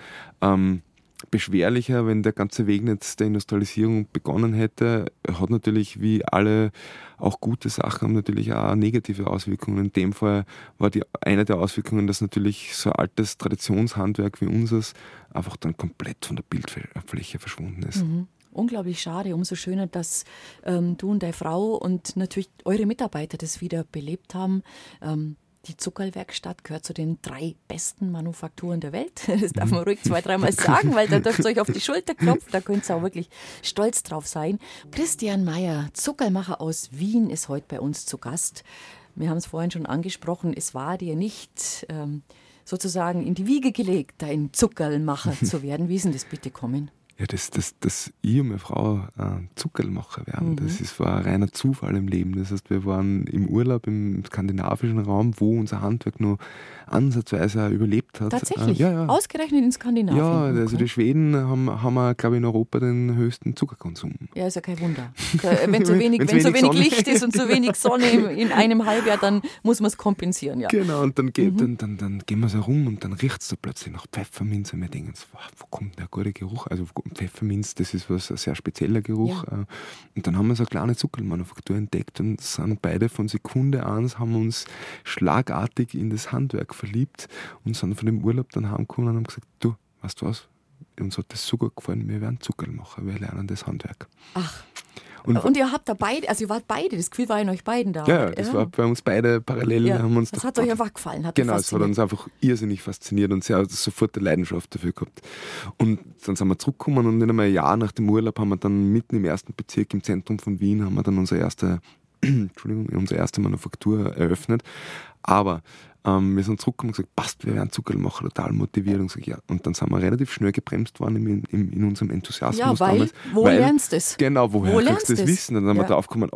beschwerlicher, wenn der ganze Weg jetzt der Industrialisierung begonnen hätte. Hat natürlich, wie alle auch gute Sachen, haben natürlich auch negative Auswirkungen. In dem Fall war eine der Auswirkungen, dass natürlich so ein altes Traditionshandwerk wie unseres einfach dann komplett von der Bildfläche verschwunden ist. Mhm. Unglaublich schade, umso schöner, dass du und deine Frau und natürlich eure Mitarbeiter das wieder belebt haben. Die Zuckerlwerkstatt gehört zu den 3 besten Manufakturen der Welt. Das darf man ruhig 2-3 Mal sagen, weil da dürft ihr euch auf die Schulter klopfen. Da könnt ihr auch wirklich stolz drauf sein. Christian Mayer, Zuckerlmacher aus Wien, ist heute bei uns zu Gast. Wir haben es vorhin schon angesprochen, es war dir nicht sozusagen in die Wiege gelegt, ein Zuckerlmacher zu werden. Wie ist denn das bitte kommen? Ja, dass ich und meine Frau Zuckerlmacher werden, war reiner Zufall im Leben. Das heißt, wir waren im Urlaub im skandinavischen Raum, wo unser Handwerk nur ansatzweise überlebt hat. Tatsächlich? Ja. Ausgerechnet in Skandinavien? Ja, also die Schweden haben glaube ich, in Europa den höchsten Zuckerkonsum. Ja, ist ja kein Wunder. Wenn so wenig Licht ist und so wenig Sonne in einem Halbjahr, dann muss man es kompensieren. Ja. Genau, und dann gehen wir so rum und dann riecht es so plötzlich nach Pfefferminz und wir denken, wo kommt der gute Geruch? Also Pfefferminz, das ist ein sehr spezieller Geruch. Ja. Und dann haben wir so eine kleine Zuckerlmanufaktur entdeckt und sind beide von Sekunde an, haben uns schlagartig in das Handwerk verliebt und sind von dem Urlaub dann heimgekommen und haben gesagt, du, weißt du was, uns hat das super gefallen, wir werden Zuckerlmacher, wir lernen das Handwerk. Ach. Und ihr habt da beide, also ihr wart beide, das Gefühl war in euch beiden da. Ja, das war bei uns beide parallel. Ja, haben uns das hat euch einfach gefallen. Genau, es hat uns einfach irrsinnig fasziniert und sehr sofort eine Leidenschaft dafür gehabt. Und dann sind wir zurückgekommen und in einem Jahr nach dem Urlaub haben wir dann mitten im ersten Bezirk im Zentrum von Wien haben wir dann unsere erste Manufaktur eröffnet. Aber wir sind zurückgekommen und gesagt, passt, wir werden Zuckerlmacher, total motiviert. Und dann sind wir relativ schnell gebremst worden in unserem Enthusiasmus. Ja, weil lernst du es? Genau, woher kannst du das wissen? Und dann haben wir drauf gekommen,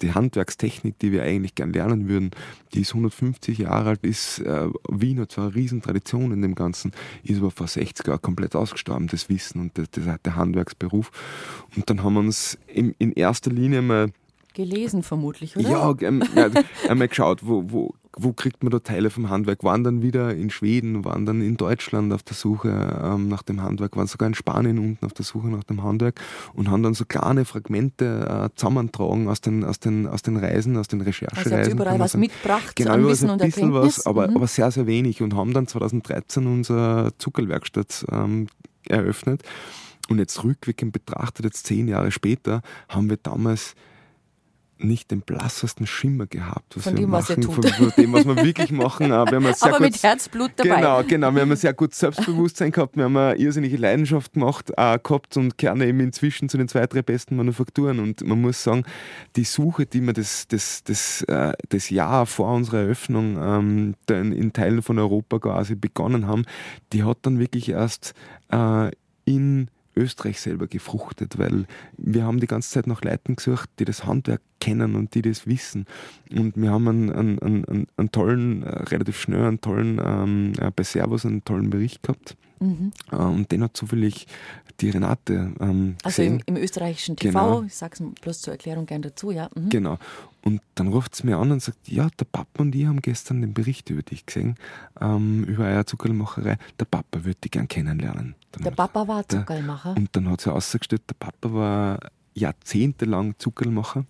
die Handwerkstechnik, die wir eigentlich gern lernen würden, die ist 150 Jahre alt, ist Wien hat zwar eine Riesentradition in dem Ganzen, ist aber vor 60 Jahren komplett ausgestorben, das Wissen und der Handwerksberuf. Und dann haben wir uns in erster Linie mal gelesen vermutlich, oder? Ja, einmal geschaut, wo kriegt man da Teile vom Handwerk? Waren dann wieder in Schweden, waren dann in Deutschland auf der Suche nach dem Handwerk, waren sogar in Spanien unten auf der Suche nach dem Handwerk und haben dann so kleine Fragmente zusammentragen aus den Reisen, aus den Recherchereisen. Also überall was mitgebracht, genau, an Wissen und Erkenntnis. Genau, ein bisschen was, aber sehr, sehr wenig und haben dann 2013 unsere Zuckerlwerkstatt eröffnet und jetzt rückwirkend betrachtet, jetzt 10 Jahre später, haben wir damals nicht den blassesten Schimmer gehabt, was wir wirklich machen. Aber mit Herzblut dabei. Genau. Wir haben ein sehr gutes Selbstbewusstsein gehabt, wir haben eine irrsinnige Leidenschaft gehabt und gehören eben inzwischen zu den 2-3 besten Manufakturen. Und man muss sagen, die Suche, die wir das Jahr vor unserer Eröffnung in Teilen von Europa quasi begonnen haben, die hat dann wirklich erst in Österreich selber gefruchtet, weil wir haben die ganze Zeit nach Leuten gesucht, die das Handwerk kennen und die das wissen. Und wir haben bei Servus einen tollen Bericht gehabt. Mhm. Und den hat zufällig die Renate gesehen. Also im österreichischen TV, genau. Ich sage es bloß zur Erklärung gern dazu, ja. Mhm. Genau. Und dann ruft es mir an und sagt, ja, der Papa und ich haben gestern den Bericht über dich gesehen, über eure Zuckerlmacherei. Der Papa würde dich gern kennenlernen. Der Papa war Zuckerlmacher? Und dann hat sie herausgestellt, der Papa war jahrzehntelang Zuckerlmacher.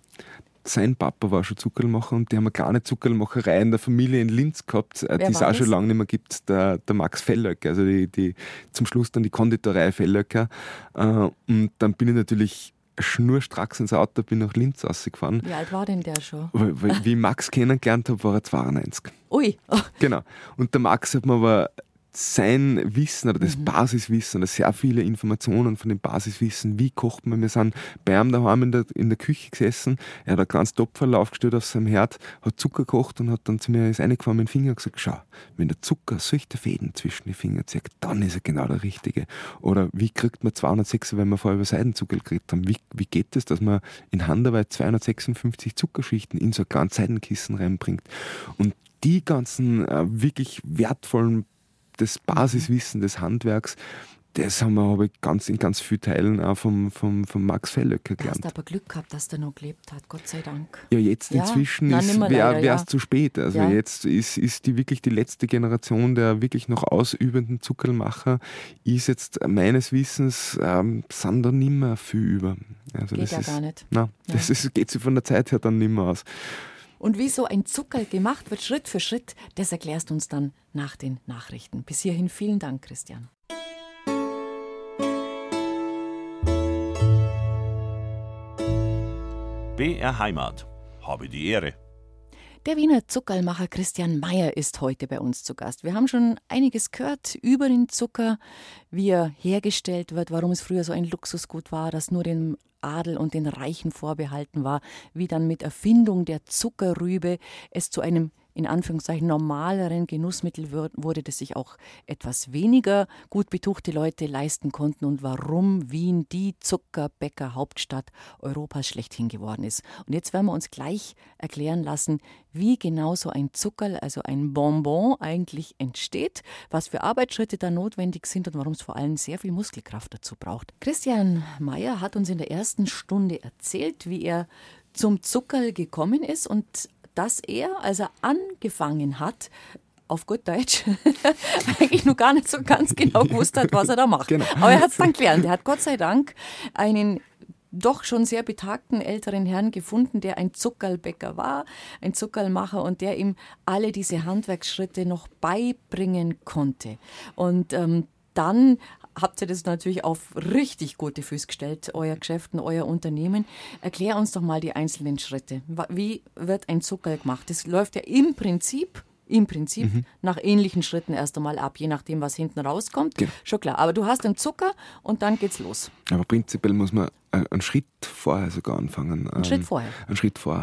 Sein Papa war schon Zuckerlmacher und die haben eine kleine Zuckerlmacherei in der Familie in Linz gehabt, die es auch schon lange nicht mehr gibt, der Max Fellöcker, also die zum Schluss dann die Konditorei Fellöcker. Und dann bin ich natürlich schnurstracks ins Auto, bin nach Linz rausgefahren. Wie alt war denn der schon? Wie ich Max kennengelernt habe, war er 92. Ui! Oh. Genau. Und der Max hat mir aber sein Wissen oder das Basiswissen oder sehr viele Informationen von dem Basiswissen, wie kocht man. Wir sind bei ihm daheim in der Küche gesessen, er hat einen ganz Topferl aufgestellt auf seinem Herd, hat Zucker gekocht und hat dann zu mir, ist reingefahren mit dem Finger und gesagt, schau, wenn der Zucker solche Fäden zwischen die Finger zieht, dann ist er genau der Richtige. Oder wie kriegt man 206, wenn wir vorher über Seidenzuckerl geredet haben, wie geht es, dass man in Handarbeit 256 Zuckerschichten in so ein kleines Seidenkissen reinbringt? Und die ganzen wirklich wertvollen, das Basiswissen des Handwerks, das habe ich in ganz vielen Teilen auch vom Max Fellöcker gelernt. Du hast aber Glück gehabt, dass der noch gelebt hat, Gott sei Dank. Ja, jetzt inzwischen wäre es zu spät. Also jetzt ist die letzte Generation der wirklich noch ausübenden Zuckerlmacher, ist jetzt meines Wissens, sind da nicht mehr viel über. Also geht das gar nicht. Nein, das geht sich von der Zeit her dann nicht mehr aus. Und wie so ein Zuckerl gemacht wird, Schritt für Schritt, das erklärst du uns dann nach den Nachrichten. Bis hierhin vielen Dank, Christian. BR Heimat. Habe die Ehre. Der Wiener Zuckerlmacher Christian Mayer ist heute bei uns zu Gast. Wir haben schon einiges gehört über den Zucker, wie er hergestellt wird, warum es früher so ein Luxusgut war, das nur dem Adel und den Reichen vorbehalten war, wie dann mit Erfindung der Zuckerrübe es zu einem in Anführungszeichen normaleren Genussmittel wurde, das sich auch etwas weniger gut betuchte Leute leisten konnten und warum Wien die Zuckerbäcker-Hauptstadt Europas schlechthin geworden ist. Und jetzt werden wir uns gleich erklären lassen, wie genau so ein Zuckerl, also ein Bonbon eigentlich entsteht, was für Arbeitsschritte da notwendig sind und warum es vor allem sehr viel Muskelkraft dazu braucht. Christian Mayer hat uns in der ersten Stunde erzählt, wie er zum Zuckerl gekommen ist und dass er, als er angefangen hat, auf gut Deutsch, eigentlich noch gar nicht so ganz genau gewusst hat, was er da macht. Genau. Aber er hat es dann gelernt. Er hat Gott sei Dank einen doch schon sehr betagten älteren Herrn gefunden, der ein Zuckerlbäcker war, ein Zuckerlmacher und der ihm alle diese Handwerksschritte noch beibringen konnte. Und dann habt ihr das natürlich auf richtig gute Füße gestellt, euer Geschäft und euer Unternehmen. Erklär uns doch mal die einzelnen Schritte. Wie wird ein Zuckerl gemacht? Das läuft ja im Prinzip nach ähnlichen Schritten erst einmal ab, je nachdem, was hinten rauskommt. Genau. Schon klar, aber du hast den Zucker und dann geht's los. Aber prinzipiell muss man einen Schritt vorher sogar anfangen. Einen Schritt vorher.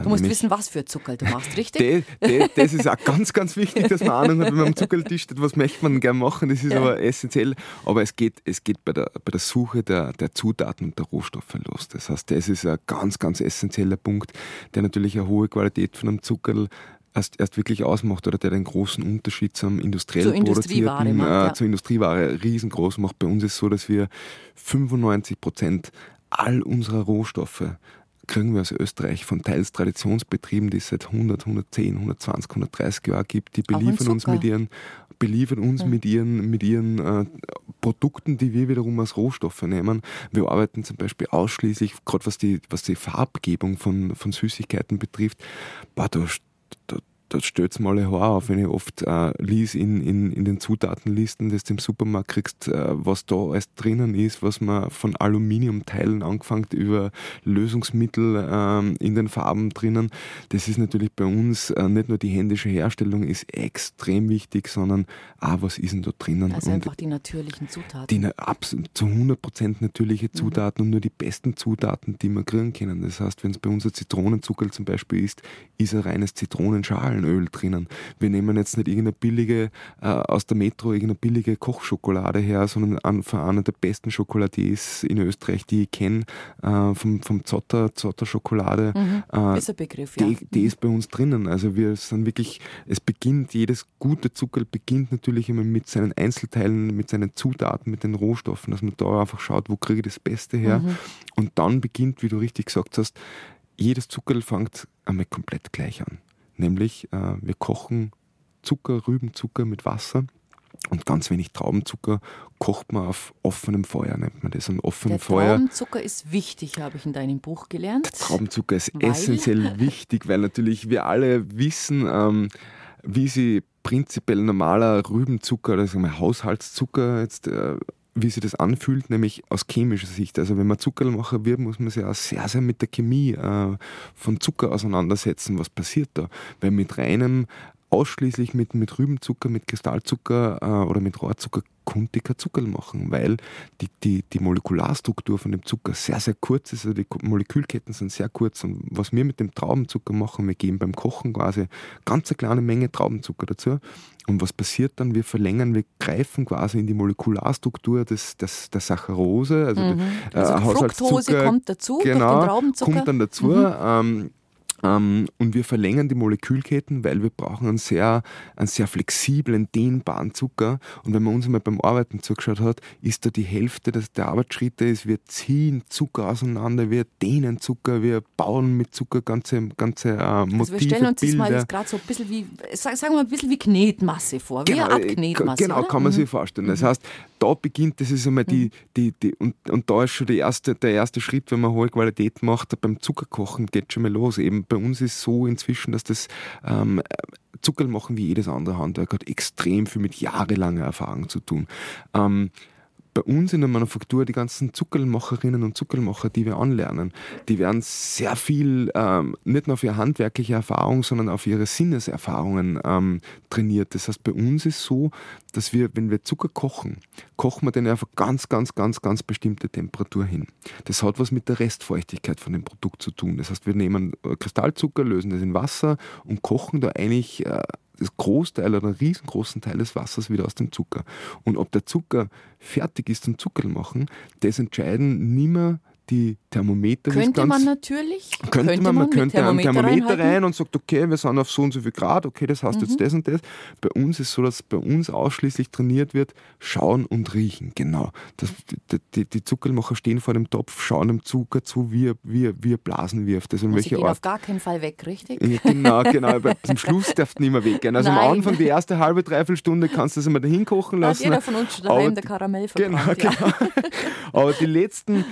Du musst wissen, was für Zuckerl du machst, richtig? Das ist auch ganz, ganz wichtig, dass man Ahnung hat, wenn man am Zuckerltisch steht, was möchte man gerne machen, das ist aber essentiell. Aber es geht bei der Suche der Zutaten und der Rohstoffe los. Das heißt, das ist ein ganz, ganz essentieller Punkt, der natürlich eine hohe Qualität von einem Zuckerl erst wirklich ausmacht oder der den großen Unterschied zum industriell produzierten zur Industrieware riesengroß macht. Bei uns ist es so, dass wir 95% all unserer Rohstoffe kriegen wir aus Österreich von teils Traditionsbetrieben, die es seit 100, 110, 120, 130 Jahren gibt. Die beliefern uns mit ihren Produkten, die wir wiederum als Rohstoffe nehmen. Wir arbeiten zum Beispiel ausschließlich, gerade was die Farbgebung von Süßigkeiten betrifft, da stößt mir alle Haare auf, wenn ich oft lese in den Zutatenlisten, dass du im Supermarkt kriegst, was da alles drinnen ist, was man von Aluminiumteilen angefangen über Lösungsmittel in den Farben drinnen. Das ist natürlich bei uns nicht nur die händische Herstellung ist extrem wichtig, sondern auch, was ist denn da drinnen? Also und einfach die natürlichen Zutaten. Die absolut zu 100% natürliche Zutaten und nur die besten Zutaten, die wir kriegen können. Das heißt, wenn es bei uns ein Zitronenzuckerl zum Beispiel ist ein reines Zitronenschalenöl drinnen. Wir nehmen jetzt nicht irgendeine billige, aus der Metro irgendeine billige Kochschokolade her, sondern von einer der besten Schokoladiers in Österreich, die ich kenne, vom Zotter Schokolade. Besser Begriff, ja. Die ist bei uns drinnen. Also wir sind wirklich, jedes gute Zuckerl beginnt natürlich immer mit seinen Einzelteilen, mit seinen Zutaten, mit den Rohstoffen, dass man da einfach schaut, wo kriege ich das Beste her. Und dann beginnt, wie du richtig gesagt hast, jedes Zuckerl fängt einmal komplett gleich an. Nämlich, wir kochen Rübenzucker mit Wasser und ganz wenig Traubenzucker kocht man auf offenem Feuer, nennt man das. Der Traubenzucker ist wichtig, habe ich in deinem Buch gelernt. Der Traubenzucker ist essentiell wichtig, weil natürlich wir alle wissen, wie sie prinzipiell normaler Rübenzucker oder sagen wir Haushaltszucker jetzt wie sich das anfühlt, nämlich aus chemischer Sicht. Also wenn man Zuckerlmacher wird, muss man sich auch sehr, sehr mit der Chemie von Zucker auseinandersetzen. Was passiert da? Weil mit reinem ausschließlich mit Rübenzucker, mit Kristallzucker oder mit Rohrzucker konnte ich keinen Zuckerl machen, weil die Molekularstruktur von dem Zucker sehr, sehr kurz ist. Also die Molekülketten sind sehr kurz. Und was wir mit dem Traubenzucker machen, wir geben beim Kochen quasi ganz eine kleine Menge Traubenzucker dazu. Und was passiert dann? Wir verlängern, wir greifen quasi in die Molekularstruktur der Saccharose. Also, also die Fructose kommt dazu, genau, durch den Traubenzucker. Kommt dann dazu. Und wir verlängern die Molekülketten, weil wir brauchen einen sehr flexiblen, dehnbaren Zucker. Und wenn man uns einmal beim Arbeiten zugeschaut hat, ist da die Hälfte der Arbeitsschritte, wir ziehen Zucker auseinander, wir dehnen Zucker, wir bauen mit Zucker ganze Motive, also wir stellen uns Bilder. Das mal jetzt gerade so ein bisschen wie, sagen wir ein bisschen wie Knetmasse vor, wie eine Art Knetmasse. Genau, oder? Kann man sich vorstellen. Das heißt, da beginnt, das ist einmal die und da ist schon der erste Schritt, wenn man hohe Qualität macht, beim Zuckerkochen geht schon mal los, eben. Bei uns ist es so inzwischen, dass das Zuckerl machen wie jedes andere Handwerk hat extrem viel mit jahrelanger Erfahrung zu tun. Bei uns in der Manufaktur, die ganzen Zuckerlmacherinnen und Zuckerlmacher, die wir anlernen, die werden sehr viel nicht nur auf ihre handwerkliche Erfahrung, sondern auf ihre Sinneserfahrungen trainiert. Das heißt, bei uns ist es so, dass wir, wenn wir Zucker kochen wir den auf eine ganz, ganz, ganz, ganz bestimmte Temperatur hin. Das hat was mit der Restfeuchtigkeit von dem Produkt zu tun. Das heißt, wir nehmen Kristallzucker, lösen das in Wasser und kochen da eigentlich das Großteil oder einen riesengroßen Teil des Wassers wieder aus dem Zucker. Und ob der Zucker fertig ist zum Zuckerl machen, das entscheiden nimmer die Thermometer. Könnte man einen Thermometer rein und sagt, okay, wir sind auf so und so viel Grad, okay, das heißt jetzt das und das. Bei uns ist es so, dass bei uns ausschließlich trainiert wird, schauen und riechen, genau. Die Zuckerlmacher stehen vor dem Topf, schauen dem Zucker zu, wie er Blasen wirft. Also sie gehen auf gar keinen Fall weg, richtig? Ja, genau. Zum Schluss darf es nicht mehr weggehen. Also am Anfang, die erste halbe, dreiviertel Stunde, kannst du das immer dahin kochen lassen. Hat jeder von uns schon daheim der Karamell verbrannt. Genau. Aber die letzten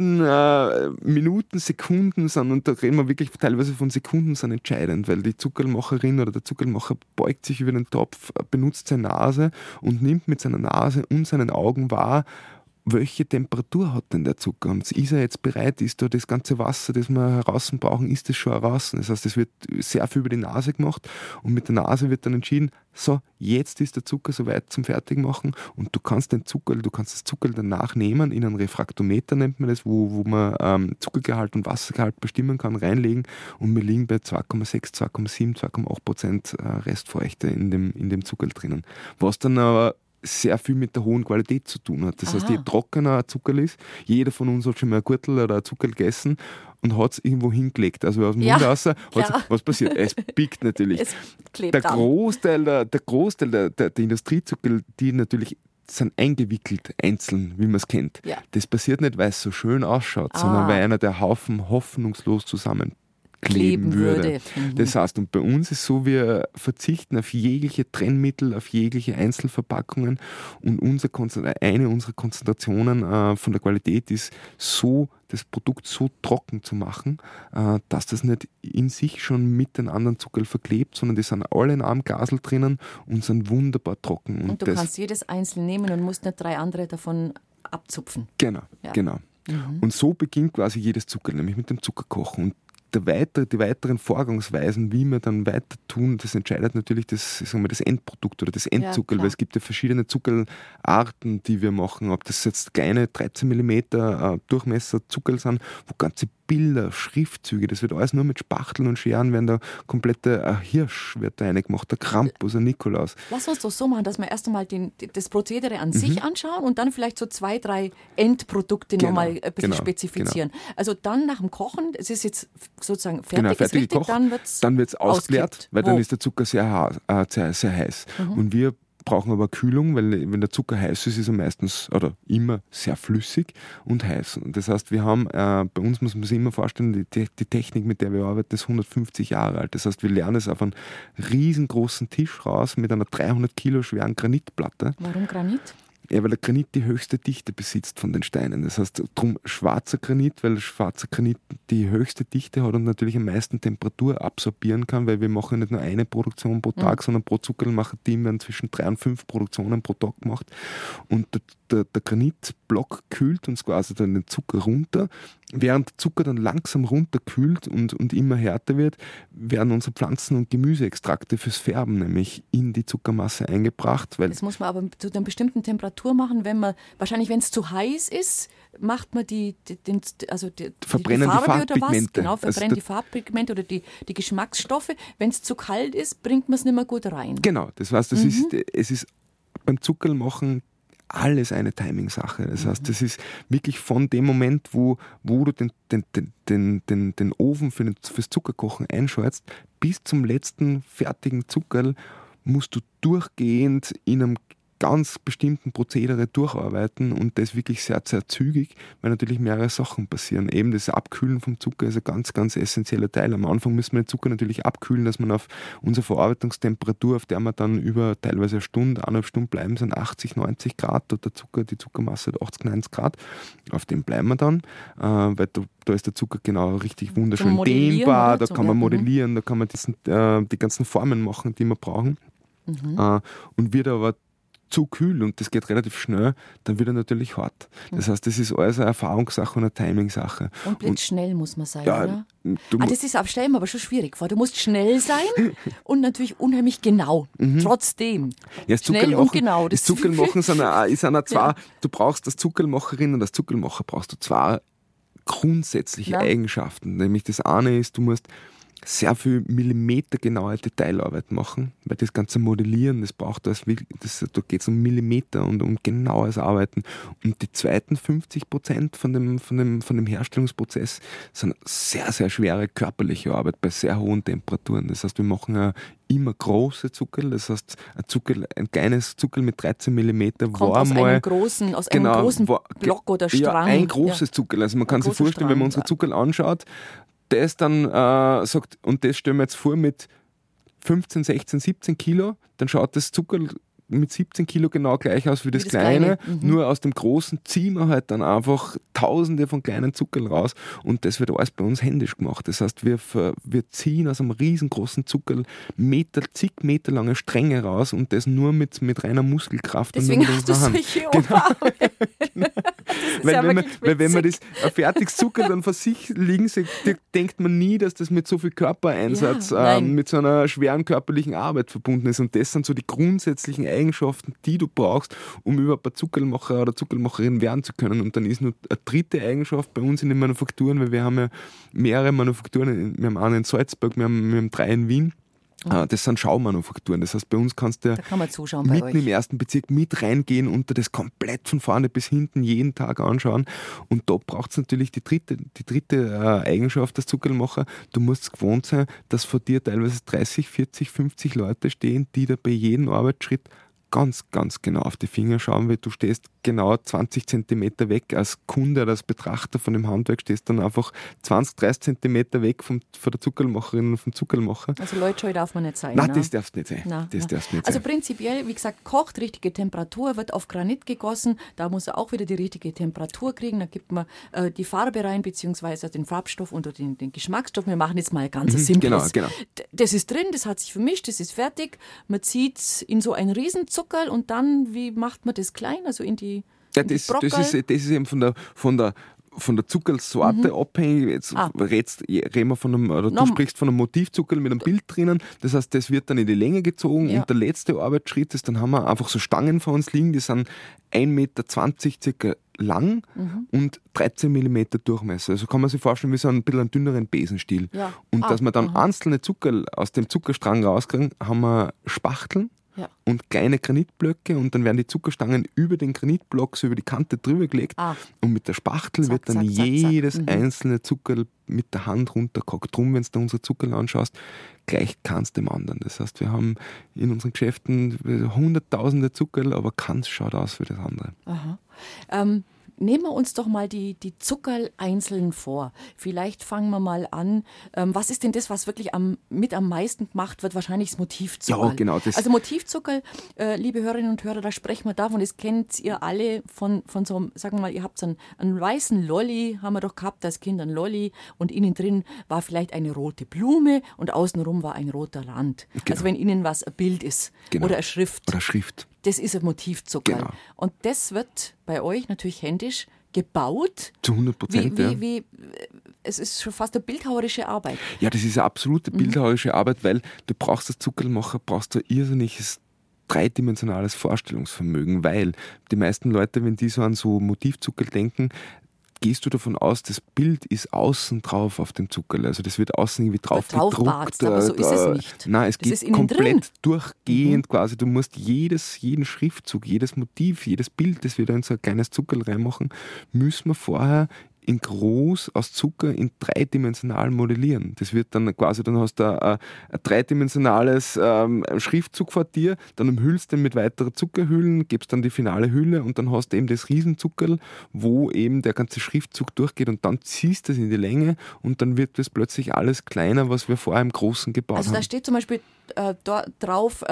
Minuten, Sekunden sind, und da reden wir wirklich teilweise von Sekunden, sind entscheidend, weil die Zuckerlmacherin oder der Zuckerlmacher beugt sich über den Topf, benutzt seine Nase und nimmt mit seiner Nase und seinen Augen wahr, welche Temperatur hat denn der Zucker? Und ist er jetzt bereit? Ist da das ganze Wasser, das wir heraus brauchen, ist das schon heraus? Das heißt, es wird sehr viel über die Nase gemacht und mit der Nase wird dann entschieden, so, jetzt ist der Zucker soweit zum Fertigmachen und du kannst das Zuckerl danach nehmen, in einen Refraktometer nennt man das, wo man Zuckergehalt und Wassergehalt bestimmen kann, reinlegen und wir liegen bei 2,6, 2,7, 2,8% Restfeuchte in dem Zuckerl drinnen. Was dann aber sehr viel mit der hohen Qualität zu tun hat. Das heißt, je trockener ein Zuckerl ist, jeder von uns hat schon mal ein Guatl oder ein Zuckerl gegessen und hat es irgendwo hingelegt. Also aus dem Mund raus, was passiert? Es biegt natürlich. Es klebt der Großteil der Industriezuckerl, die natürlich sind eingewickelt, einzeln, wie man es kennt. Ja. Das passiert nicht, weil es so schön ausschaut, sondern weil einer der Haufen hoffnungslos zusammenkleben würde. Das heißt, und bei uns ist so, wir verzichten auf jegliche Trennmittel, auf jegliche Einzelverpackungen und eine unserer Konzentrationen von der Qualität ist, so das Produkt so trocken zu machen, dass das nicht in sich schon mit den anderen Zuckerl verklebt, sondern die sind alle in einem Gasel drinnen und sind wunderbar trocken. Und du kannst jedes einzeln nehmen und musst nicht 3 andere davon abzupfen. Genau, ja. Genau. Mhm. Und so beginnt quasi jedes Zuckerl, nämlich mit dem Zuckerkochen. Und die weiteren Vorgangsweisen, wie wir dann weiter tun, das entscheidet natürlich das Endprodukt oder das Endzuckerl, weil es gibt ja verschiedene Zuckerlarten, die wir machen, ob das jetzt kleine 13 mm Durchmesser Zuckerl sind, wo ganze Bilder, Schriftzüge, das wird alles nur mit Spachteln und Scheren, werden da komplette Hirsch wird da reingemacht, der Krampus, der Nikolaus. Lass uns doch so machen, dass wir erst einmal das Prozedere an sich anschauen und dann vielleicht so 2, 3 Endprodukte nochmal ein bisschen spezifizieren. Genau. Also dann nach dem Kochen, es ist jetzt sozusagen fertig gekocht, dann wird es ausgeleert, weil dann ist der Zucker sehr heiß. Mhm. Und wir brauchen aber Kühlung, weil wenn der Zucker heiß ist, ist er meistens oder immer sehr flüssig und heiß. Und das heißt, wir haben, bei uns muss man sich immer vorstellen, die Technik, mit der wir arbeiten, ist 150 Jahre alt. Das heißt, wir lernen es auf einen riesengroßen Tisch raus mit einer 300 Kilo schweren Granitplatte. Warum Granit? Ja, weil der Granit die höchste Dichte besitzt von den Steinen. Das heißt, drum schwarzer Granit, weil schwarzer Granit die höchste Dichte hat und natürlich am meisten Temperatur absorbieren kann, weil wir machen nicht nur eine Produktion pro Tag, sondern pro Zuckerlmacher-Team werden zwischen 3 und 5 Produktionen pro Tag gemacht. Und der Granitblock kühlt uns quasi dann den Zucker runter Während Zucker dann langsam runterkühlt und immer härter wird, werden unsere Pflanzen- und Gemüseextrakte fürs Färben nämlich in die Zuckermasse eingebracht. Weil das muss man aber zu einer bestimmten Temperatur machen, wenn es zu heiß ist, macht man die Farbpigmente oder die Geschmacksstoffe. Wenn es zu kalt ist, bringt man es nicht mehr gut rein. Genau, das heißt, es ist beim Zuckerlmachen alles eine Timing-Sache. Das heißt, das ist wirklich von dem Moment, wo du den Ofen fürs Zuckerkochen einschaltest, bis zum letzten fertigen Zuckerl musst du durchgehend in einem ganz bestimmten Prozedere durcharbeiten und das wirklich sehr, sehr zügig, weil natürlich mehrere Sachen passieren. Eben das Abkühlen vom Zucker ist ein ganz, ganz essentieller Teil. Am Anfang müssen wir den Zucker natürlich abkühlen, dass man auf unsere Verarbeitungstemperatur, auf der wir dann über teilweise eine Stunde, eineinhalb Stunden bleiben, sind 80, 90 Grad und die Zuckermasse hat 80, 90 Grad. Auf dem bleiben wir dann, weil da ist der Zucker genau richtig wunderschön dehnbar, da kann man modellieren, da kann man die ganzen Formen machen, die wir brauchen. Und wird aber zu kühl und das geht relativ schnell, dann wird er natürlich hart. Das heißt, das ist alles eine Erfahrungssache und eine Timing-Sache. Und blitzschnell muss man sein, ja, oder? Das ist abstellen, aber schon schwierig vor. Du musst schnell sein und natürlich unheimlich genau. Trotzdem. Ja, schnell und genau. Das Zuckerlmachen ist zwei. Ja. Du brauchst als Zuckerlmacherin und als Zuckerlmacher brauchst du zwei grundsätzliche Eigenschaften. Nämlich das eine ist, du musst sehr viel millimetergenaue Detailarbeit machen, weil das ganze Modellieren, da geht es um Millimeter und um genaues Arbeiten. Und die zweiten 50% von dem Herstellungsprozess sind sehr, sehr schwere körperliche Arbeit bei sehr hohen Temperaturen. Das heißt, wir machen eine immer große Zuckerl, das heißt ein kleines Zuckerl mit 13 mm war aus mal einem großen Block oder Strang. Ja, ein großes Zuckerl. Also man kann sich vorstellen, wenn man unsere Zuckerl anschaut, das dann sagt, und das stellen wir jetzt vor mit 15, 16, 17 Kilo, dann schaut das Zuckerl mit 17 Kilo genau gleich aus wie das Kleine. Nur aus dem Großen ziehen wir halt dann einfach Tausende von kleinen Zuckerl raus und das wird alles bei uns händisch gemacht. Das heißt, wir ziehen aus einem riesengroßen Zuckerl zig Meter lange Stränge raus und das nur mit reiner Muskelkraft. Deswegen hast du solche Oberarme. Genau. Weil wenn man das ein fertiges Zuckerl dann vor sich liegen sieht, denkt man nie, dass das mit so viel Körpereinsatz, mit so einer schweren körperlichen Arbeit verbunden ist. Und das sind so die grundsätzlichen Eigenschaften, die du brauchst, um überhaupt ein Zuckerlmacher oder Zuckerlmacherin werden zu können. Und dann ist nur eine dritte Eigenschaft bei uns in den Manufakturen, weil wir haben ja mehrere Manufakturen, wir haben eine in Salzburg, wir haben drei in Wien. Das sind Schaumanufakturen. Das heißt, bei uns kannst du mitten im ersten Bezirk mit reingehen und dir das komplett von vorne bis hinten jeden Tag anschauen. Und da braucht es natürlich die dritte Eigenschaft als Zuckerlmacher. Du musst gewohnt sein, dass vor dir teilweise 30, 40, 50 Leute stehen, die da bei jedem Arbeitsschritt ganz, ganz genau auf die Finger schauen, weil du stehst genau 20 Zentimeter weg als Kunde oder als Betrachter von dem Handwerk, stehst dann einfach 20, 30 Zentimeter weg von der Zuckerlmacherin und vom Zuckerlmacher. Also Leutscheu darf man nicht sein. Nein, das darfst du nicht sein. Also prinzipiell, wie gesagt, kocht, richtige Temperatur, wird auf Granit gegossen, da muss er auch wieder die richtige Temperatur kriegen, da gibt man die Farbe rein, beziehungsweise den Farbstoff und den Geschmacksstoff. Wir machen jetzt mal ganz simples. Genau. Das ist drin, das hat sich vermischt, das ist fertig, man zieht es in so einen Riesenzuckerl und dann, wie macht man das klein? Also in die Brockerl? Das ist eben von der Zuckerlsorte abhängig. Du sprichst von einem Motivzuckerl mit einem Bild drinnen. Das heißt, das wird dann in die Länge gezogen und der letzte Arbeitsschritt ist, dann haben wir einfach so Stangen vor uns liegen, die sind 1,20 Meter circa lang und 13 mm Durchmesser. Also kann man sich vorstellen, wie so ein bisschen einen dünneren Besenstiel. Ja. Und dass wir dann einzelne Zuckerl aus dem Zuckerstrang rauskriegen, haben wir Spachteln. Ja. Und kleine Granitblöcke und dann werden die Zuckerstangen über den Granitblock so über die Kante drüber gelegt und mit der Spachtel wird dann jedes einzelne Zuckerl mit der Hand runtergehackt. Drum, wenn du da unsere Zuckerl anschaust, gleicht keins dem anderen. Das heißt, wir haben in unseren Geschäften hunderttausende Zuckerl, aber keins schaut aus wie das andere. Aha. Nehmen wir uns doch mal die Zuckerl einzeln vor. Vielleicht fangen wir mal an. Was ist denn das, was wirklich am meisten gemacht wird? Wahrscheinlich das Motivzuckerl. Ja, genau. Also Motivzuckerl, liebe Hörerinnen und Hörer, da sprechen wir davon. Das kennt ihr alle von so einem, sagen wir mal, ihr habt so einen weißen Lolli, haben wir doch gehabt als Kind, einen Lolli. Und innen drin war vielleicht eine rote Blume und außenrum war ein roter Rand. Genau. Also wenn innen was ein Bild ist oder eine Schrift. Das ist ein Motivzuckerl. Genau. Und das wird bei euch natürlich händisch gebaut. Zu 100%, wie, es ist schon fast eine bildhauerische Arbeit. Ja, das ist eine absolute bildhauerische Arbeit, weil du brauchst als Zuckerlmacher, brauchst du irrsinniges dreidimensionales Vorstellungsvermögen, weil die meisten Leute, wenn die so an so Motivzuckerl denken, gehst du davon aus, das Bild ist außen drauf auf dem Zuckerl. Also das wird außen irgendwie drauf gedruckt. Aber so ist es nicht. Nein, es geht komplett durchgehend quasi. Du musst jeden Schriftzug, jedes Motiv, jedes Bild, das wir da in so ein kleines Zuckerl reinmachen, müssen wir vorher in groß aus Zucker in dreidimensional modellieren. Das wird dann quasi, dann hast du ein dreidimensionales Schriftzug vor dir, dann umhüllst du den mit weiteren Zuckerhüllen, gibst dann die finale Hülle und dann hast du eben das Riesenzuckerl, wo eben der ganze Schriftzug durchgeht und dann ziehst du es in die Länge und dann wird das plötzlich alles kleiner, was wir vorher im Großen gebaut haben. Also da steht zum Beispiel drauf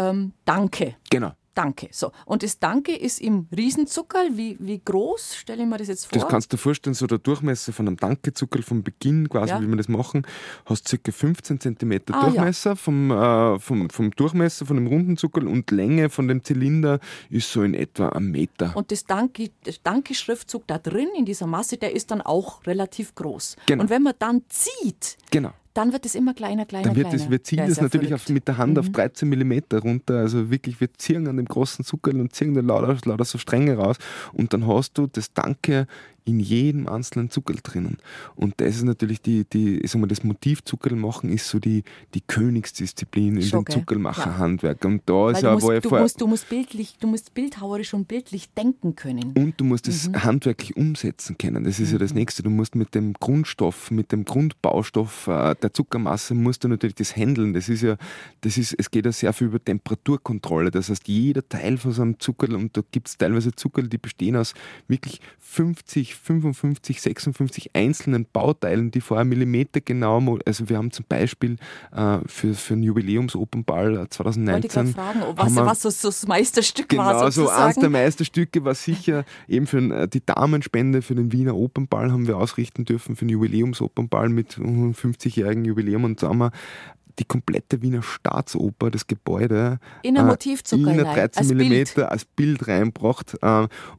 Danke. Genau. Danke. So. Und das Danke ist im Riesenzuckerl. Wie groß stelle ich mir das jetzt vor? Das kannst du dir vorstellen, so der Durchmesser von einem Danke-Zuckerl vom Beginn, quasi wie wir das machen, hast ca. 15 cm Durchmesser vom Durchmesser von dem runden Zuckerl und Länge von dem Zylinder ist so in etwa 1 Meter. Und das Danke-Schriftzug da drin in dieser Masse, der ist dann auch relativ groß. Genau. Und wenn man dann zieht, dann wird es immer kleiner. Wir ziehen das natürlich mit der Hand auf 13 mm runter. Also wirklich, wir ziehen an dem großen Zuckerl und ziehen da lauter so Stränge raus. Und dann hast du das Danke in jedem einzelnen Zuckerl drinnen. Und das ist natürlich das Motivzuckerl machen ist so die Königsdisziplin in dem Zuckerlmacherhandwerk. Und da ist du musst bildhauerisch und bildlich denken können. Und du musst es handwerklich umsetzen können. Das ist ja das Nächste. Du musst mit dem Grundstoff, mit dem Grundbaustoff der Zuckermasse musst du natürlich das handeln. Es geht ja sehr viel über Temperaturkontrolle. Das heißt, jeder Teil von so einem Zuckerl, und da gibt es teilweise Zuckerl, die bestehen aus wirklich 50, 55, 56 einzelnen Bauteilen, die vorher Millimeter genau, also wir haben zum Beispiel für den Jubiläumsopernball 2019... Wollte ich gerade fragen, was so das Meisterstück war sozusagen. Genau, so eins der Meisterstücke war sicher eben für die Damenspende für den Wiener Opernball haben wir ausrichten dürfen für den Jubiläumsopernball mit 50-jährigen Jubiläum und da haben wir die komplette Wiener Staatsoper, das Gebäude, in ein Motivzuckerl in 13 mm als Bild reinbracht.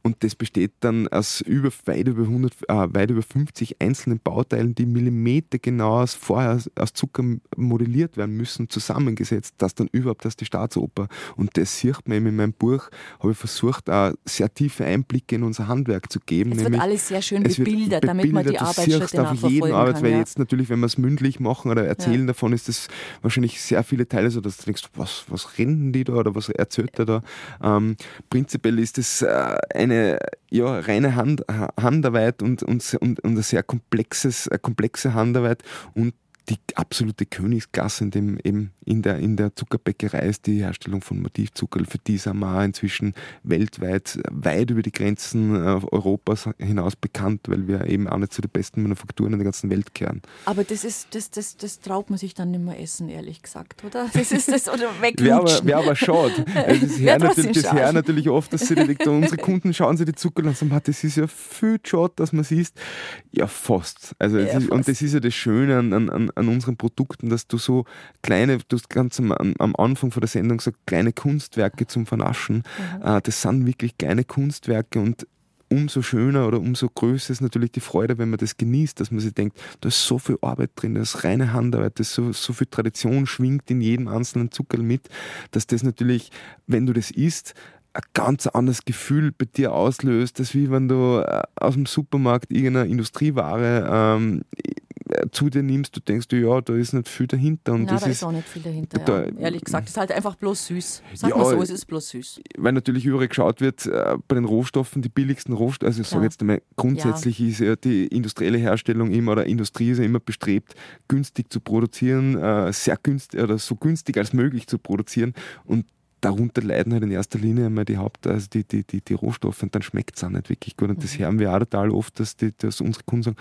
Und das besteht dann aus weit über 50 einzelnen Bauteilen, die millimetergenau aus Zucker modelliert werden müssen, zusammengesetzt, dass dann überhaupt das die Staatsoper. Und das sieht man eben in meinem Buch, habe ich versucht, auch sehr tiefe Einblicke in unser Handwerk zu geben. Es wird alles sehr schön bebildert, damit man die Arbeitsschritte nachverfolgen kann. Weil jetzt natürlich, wenn wir es mündlich machen oder erzählen davon, ist das wahrscheinlich sehr viele Teile, so dass du denkst, was reden die da oder was erzählt er da? Prinzipiell ist das eine reine Handarbeit und eine sehr komplexe Handarbeit und die absolute Königsklasse in der Zuckerbäckerei ist die Herstellung von Motivzuckerl. Für die sind wir auch inzwischen weltweit, weit über die Grenzen Europas hinaus bekannt, weil wir eben auch nicht zu den besten Manufakturen in der ganzen Welt gehören. Aber das traut man sich dann nicht mehr essen, ehrlich gesagt, oder? Das ist das, oder weglutschen. Wäre aber schade. Also das hören natürlich oft, dass unsere Kunden schauen sich die Zuckerl und sagen, das ist ja viel schade, dass man es isst. Ja, fast. Also fast. Und das ist ja das Schöne an unseren Produkten, dass du so kleine, du hast ganz am Anfang von der Sendung gesagt, kleine Kunstwerke zum Vernaschen. Das sind wirklich kleine Kunstwerke und umso schöner oder umso größer ist natürlich die Freude, wenn man das genießt, dass man sich denkt, da ist so viel Arbeit drin, da ist reine Handarbeit, da ist so viel Tradition, schwingt in jedem einzelnen Zuckerl mit, dass das natürlich, wenn du das isst, ein ganz anderes Gefühl bei dir auslöst, als wie wenn du aus dem Supermarkt irgendeine Industrieware zu dir nimmst, du denkst, ja, da ist nicht viel dahinter. Und da ist auch nicht viel dahinter. Ehrlich gesagt, es ist halt einfach bloß süß. Sag mal so, es ist bloß süß. Weil natürlich überall geschaut wird, bei den Rohstoffen, die billigsten Rohstoffe, also ich sage jetzt einmal, grundsätzlich ist ja die industrielle Herstellung immer, oder Industrie ist ja immer bestrebt, günstig zu produzieren, sehr günstig, oder so günstig als möglich zu produzieren. Und darunter leiden halt in erster Linie einmal die Rohstoffe und dann schmeckt es auch nicht wirklich gut. Und das hören wir auch total oft, dass unsere Kunden sagen,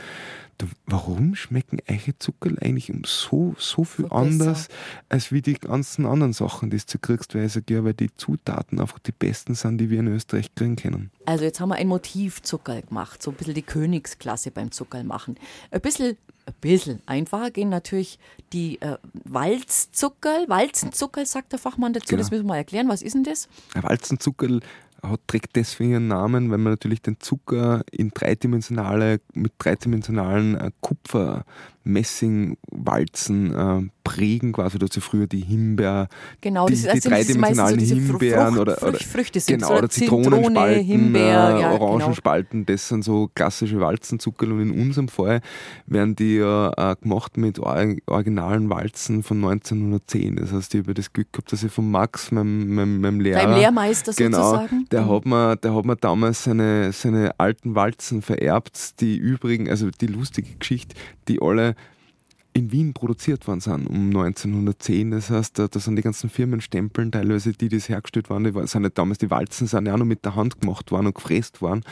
warum schmecken eure Zuckerl eigentlich so viel anders, als wie die ganzen anderen Sachen, die du kriegst, weil die Zutaten einfach die besten sind, die wir in Österreich kriegen können. Also jetzt haben wir ein Motivzuckerl gemacht, so ein bisschen die Königsklasse beim Zuckerl machen. Ein bisschen einfacher gehen natürlich die Walzenzuckerl sagt der Fachmann dazu, das müssen wir mal erklären, was ist denn das? Ein Walzenzuckerl trägt deswegen einen Namen, weil man natürlich den Zucker in dreidimensionalen Kupfer, Messing, Walzen prägen quasi. Da hat sie früher die Himbeer, genau, die dreidimensionalen so Himbeeren oder Früchte sind, genau, oder Zitronenspalten, Himbeer, ja, Orangenspalten, genau. Das sind so klassische Walzenzuckerl, und in unserem Fall werden die gemacht mit originalen Walzen von 1910. Das heißt, ich habe das Glück gehabt, dass ich von Max, meinem Lehrer, beim Lehrmeister sozusagen, der hat mir damals seine alten Walzen vererbt, die übrigen, also die lustige Geschichte, die alle in Wien produziert worden sind um 1910. Das heißt, da sind die ganzen Firmenstempeln teilweise, die das hergestellt waren, die sind ja damals, die Walzen sind ja auch noch mit der Hand gemacht worden und gefräst worden.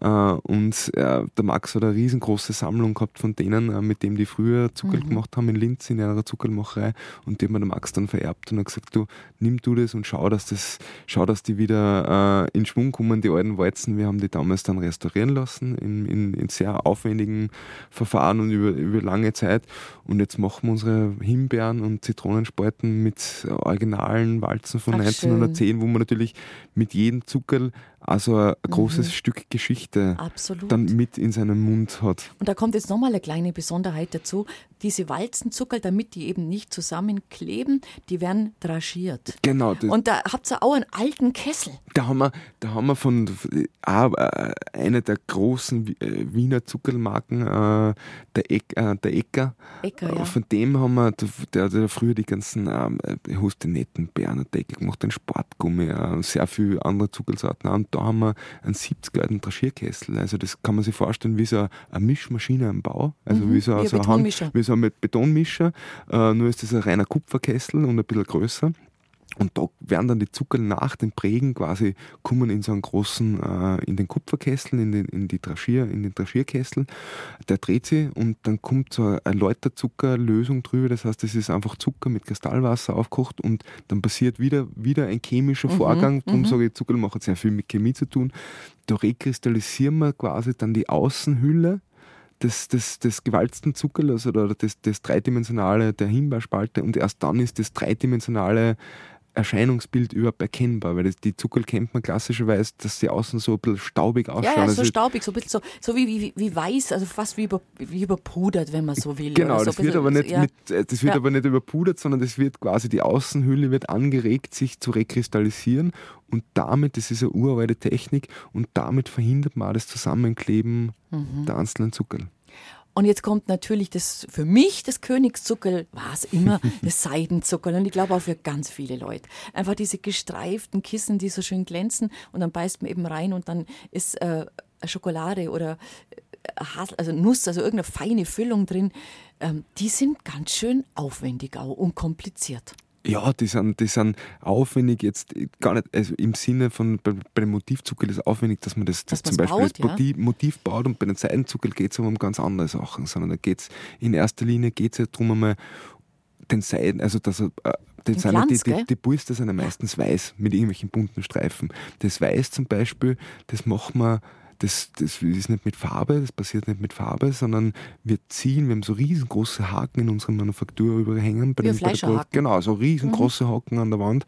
Und der Max hat eine riesengroße Sammlung gehabt von denen, mit denen die früher Zuckerl gemacht haben in Linz, in einer Zuckerlmacherei, und die hat mir der Max dann vererbt und hat gesagt, du, nimm du das und schau, dass die wieder in Schwung kommen, die alten Walzen. Wir haben die damals dann restaurieren lassen in sehr aufwendigen Verfahren und über lange Zeit. Und jetzt machen wir unsere Himbeeren und Zitronenspalten mit originalen Walzen von 1910, schön. Wo man natürlich mit jedem Zuckerl also ein großes Stück Geschichte dann mit in seinem Mund hat. Und da kommt jetzt nochmal eine kleine Besonderheit dazu. Diese Walzenzuckerl, damit die eben nicht zusammenkleben, die werden dragiert. Genau. Und da habt ihr auch einen alten Kessel. Da haben wir von einer der großen Wiener Zuckerlmarken, der Ecker. Ja. Von dem haben wir, der hat früher die ganzen Hustinetten, Bernerdeckel gemacht, den Sportgummi, sehr viele andere Zuckerlsorten an. Da haben wir einen 70er alten Draschierkessel. Also das kann man sich vorstellen wie so eine Mischmaschine am Bau. Also wie so ein Betonmischer. Nur ist das ein reiner Kupferkessel und ein bisschen größer. Und da werden dann die Zuckerl nach dem Prägen quasi, kommen in so einen großen, in den Kupferkessel, in den Draschierkessel. Der dreht sich und dann kommt so eine Läuterzuckerlösung drüber. Das heißt, es ist einfach Zucker mit Kristallwasser aufgekocht, und dann passiert wieder ein chemischer Vorgang. Darum sage ich, Zuckerlmacher hat sehr viel mit Chemie zu tun. Da rekristallisieren wir quasi dann die Außenhülle des gewalzten Zuckerl, also das dreidimensionale der Himbeerspalte, und erst dann ist das dreidimensionale Erscheinungsbild überhaupt erkennbar, weil die Zuckerl kennt man klassischerweise, dass sie außen so ein bisschen staubig ausschauen. Ja, so staubig, so ein bisschen so wie weiß, also fast wie überpudert, wenn man so will. Genau, oder so das wird aber nicht überpudert, sondern das wird quasi, die Außenhülle wird angeregt, sich zu rekristallisieren, und damit, das ist eine uralte Technik, und damit verhindert man das Zusammenkleben der einzelnen Zuckerl. Und jetzt kommt natürlich das, für mich das Königszuckerl, war es immer, das Seidenzuckerl. Und ich glaube auch für ganz viele Leute. Einfach diese gestreiften Kissen, die so schön glänzen. Und dann beißt man eben rein, und dann ist Schokolade oder Nuss, also irgendeine feine Füllung drin. Die sind ganz schön aufwendig auch und kompliziert. Ja, die sind aufwendig, jetzt gar nicht, also im Sinne von, bei dem Motivzuckerl ist es aufwendig, dass man das zum Beispiel baut, Motiv baut, und bei den Seidenzuckerl geht es aber um ganz andere Sachen, sondern da geht es in erster Linie ja darum, einmal den Seiden, also dass er die Brüste sind ja meistens weiß mit irgendwelchen bunten Streifen. Das Weiß zum Beispiel, das machen wir. Das ist nicht mit Farbe, das passiert nicht mit Farbe, sondern wir haben so riesengroße Haken in unserer Manufaktur überhängen. Bei Fleischerhaken. Genau, so riesengroße Haken an der Wand.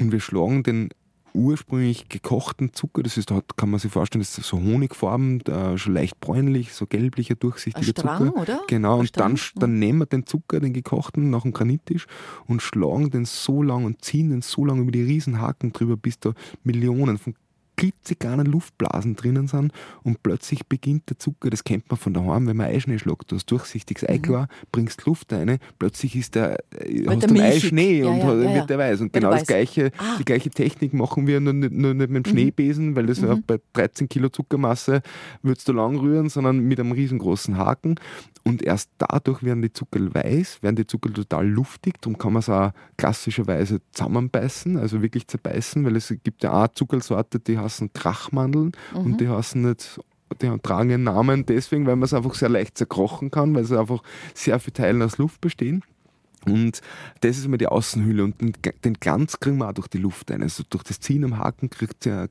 Und wir schlagen den ursprünglich gekochten Zucker, das ist, da kann man sich vorstellen, das ist so honigfarben, schon leicht bräunlich, so gelblicher, durchsichtiger Strang, Zucker. Oder? Genau, und dann nehmen wir den Zucker, den gekochten, nach dem Granittisch, und schlagen den so lang und ziehen den so lang über die riesen Haken drüber, bis da Millionen von klitzekleinen Luftblasen drinnen sind, und plötzlich beginnt der Zucker, das kennt man von daheim, wenn man Eischnee schlägt, du hast durchsichtiges Eiklar, bringst Luft rein, plötzlich hast du Eischnee und wird der weiß. Und genau das Gleiche, die gleiche Technik machen wir nur nicht mit dem Schneebesen, weil das bei 13 Kilo Zuckermasse würdest du lang rühren, sondern mit einem riesengroßen Haken. Und erst dadurch werden die Zuckerl weiß, werden die Zuckerl total luftig, darum kann man es auch klassischerweise zusammenbeißen, also wirklich zerbeißen, weil es gibt ja auch Zuckerlsorte, die heißen Krachmandeln und die heißen nicht, die tragen ihren Namen deswegen, weil man es einfach sehr leicht zerkrochen kann, weil es einfach sehr viele Teile aus Luft bestehen. Und das ist immer die Außenhülle und den Glanz kriegen wir auch durch die Luft ein. Also durch das Ziehen am Haken kriegt der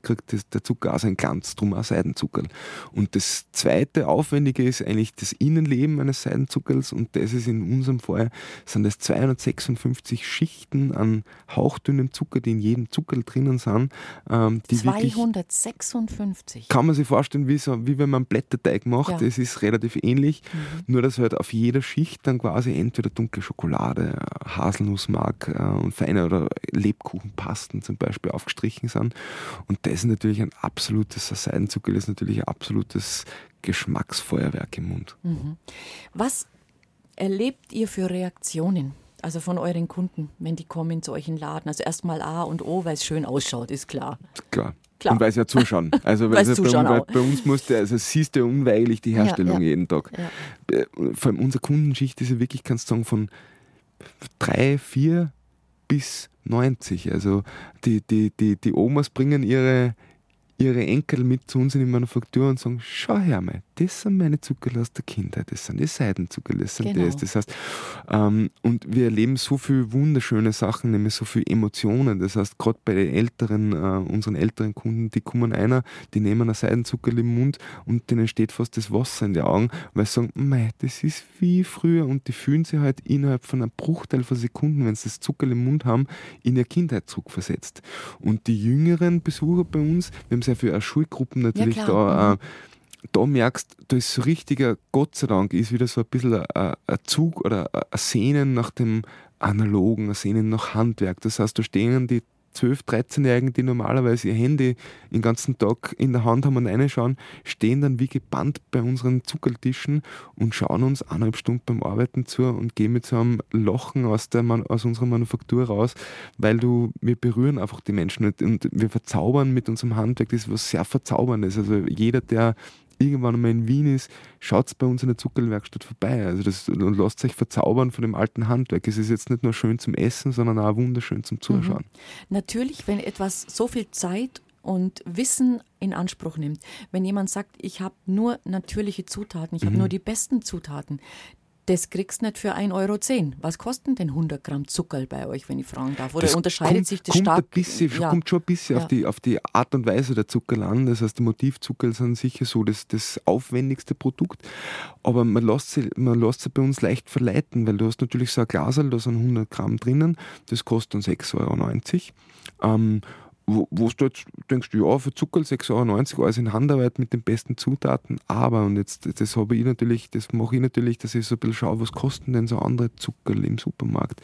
Zucker auch seinen Glanz, drum auch Seidenzuckerl. Und das zweite Aufwendige ist eigentlich das Innenleben eines Seidenzuckerls und das ist in unserem Fall, sind das 256 Schichten an hauchdünnem Zucker, die in jedem Zuckerl drinnen sind. Die 256? Kann man sich vorstellen, wie wenn man einen Blätterteig macht, ja. Das ist relativ ähnlich, nur dass halt auf jeder Schicht dann quasi entweder dunkle Schokolade, Haselnussmark und feine oder Lebkuchenpasten zum Beispiel aufgestrichen sind. Und das ist natürlich ein absolutes, Seidenzuckerl ist natürlich ein absolutes Geschmacksfeuerwerk im Mund. Mhm. Was erlebt ihr für Reaktionen, also von euren Kunden, wenn die kommen zu euch in den Laden? Also erstmal A und O, weil es schön ausschaut, ist klar. Klar. Und weil sie ja zuschauen. Also weil bei uns musst du, also siehst du unweigerlich die Herstellung jeden Tag. Ja. Vor allem unsere Kundenschicht ist ja wirklich, kannst du sagen, von 3, 4 bis 90. Also die Omas bringen ihre Enkel mit zu uns in die Manufaktur und sagen, schau her mal, das sind meine Zuckerl aus der Kindheit, das sind die Seidenzuckerl, das sind das. Das heißt, und wir erleben so viele wunderschöne Sachen, nämlich so viele Emotionen. Das heißt, gerade bei den unseren älteren Kunden, die kommen einer, die nehmen ein Seidenzuckerl im Mund und denen steht fast das Wasser in die Augen, weil sie sagen, mei, das ist wie früher und die fühlen sich halt innerhalb von einem Bruchteil von Sekunden, wenn sie das Zuckerl im Mund haben, in ihre Kindheit zurückversetzt. Und die jüngeren Besucher bei uns, wir haben sehr viele Schulgruppen natürlich da merkst du, ist so richtiger, Gott sei Dank, ist wieder so ein bisschen ein Zug oder ein Sehnen nach dem Analogen, ein Sehnen nach Handwerk. Das heißt, da stehen die 12-, 13-Jährigen, die normalerweise ihr Handy den ganzen Tag in der Hand haben und reinschauen, stehen dann wie gebannt bei unseren Zuckerltischen und schauen uns 1,5 Stunden beim Arbeiten zu und gehen mit so einem Lachen aus unserer Manufaktur raus, weil wir berühren einfach die Menschen und wir verzaubern mit unserem Handwerk, das ist was sehr Verzauberndes. Also jeder, der irgendwann einmal in Wien ist, schaut bei uns in der Zuckerlwerkstatt vorbei. Also und lasst euch verzaubern von dem alten Handwerk. Es ist jetzt nicht nur schön zum Essen, sondern auch wunderschön zum Zuschauen. Mhm. Natürlich, wenn etwas so viel Zeit und Wissen in Anspruch nimmt, wenn jemand sagt, ich habe nur natürliche Zutaten, ich habe nur die besten Zutaten, das kriegst du nicht für 1,10 €. Was kosten denn 100 Gramm Zuckerl bei euch, wenn ich fragen darf? Oder das kommt schon ein bisschen auf die Art und Weise der Zuckerl an. Das heißt, die Motivzuckerl sind sicher so das aufwendigste Produkt. Aber man lässt sie bei uns leicht verleiten, weil du hast natürlich so ein Glaserl, da sind 100 Gramm drinnen. Das kostet dann 6,90 €. Wo du jetzt denkst, ja, für Zuckerl 6,90 € alles in Handarbeit mit den besten Zutaten, aber, und jetzt das mache ich natürlich, dass ich so ein bisschen schaue, was kosten denn so andere Zuckerl im Supermarkt.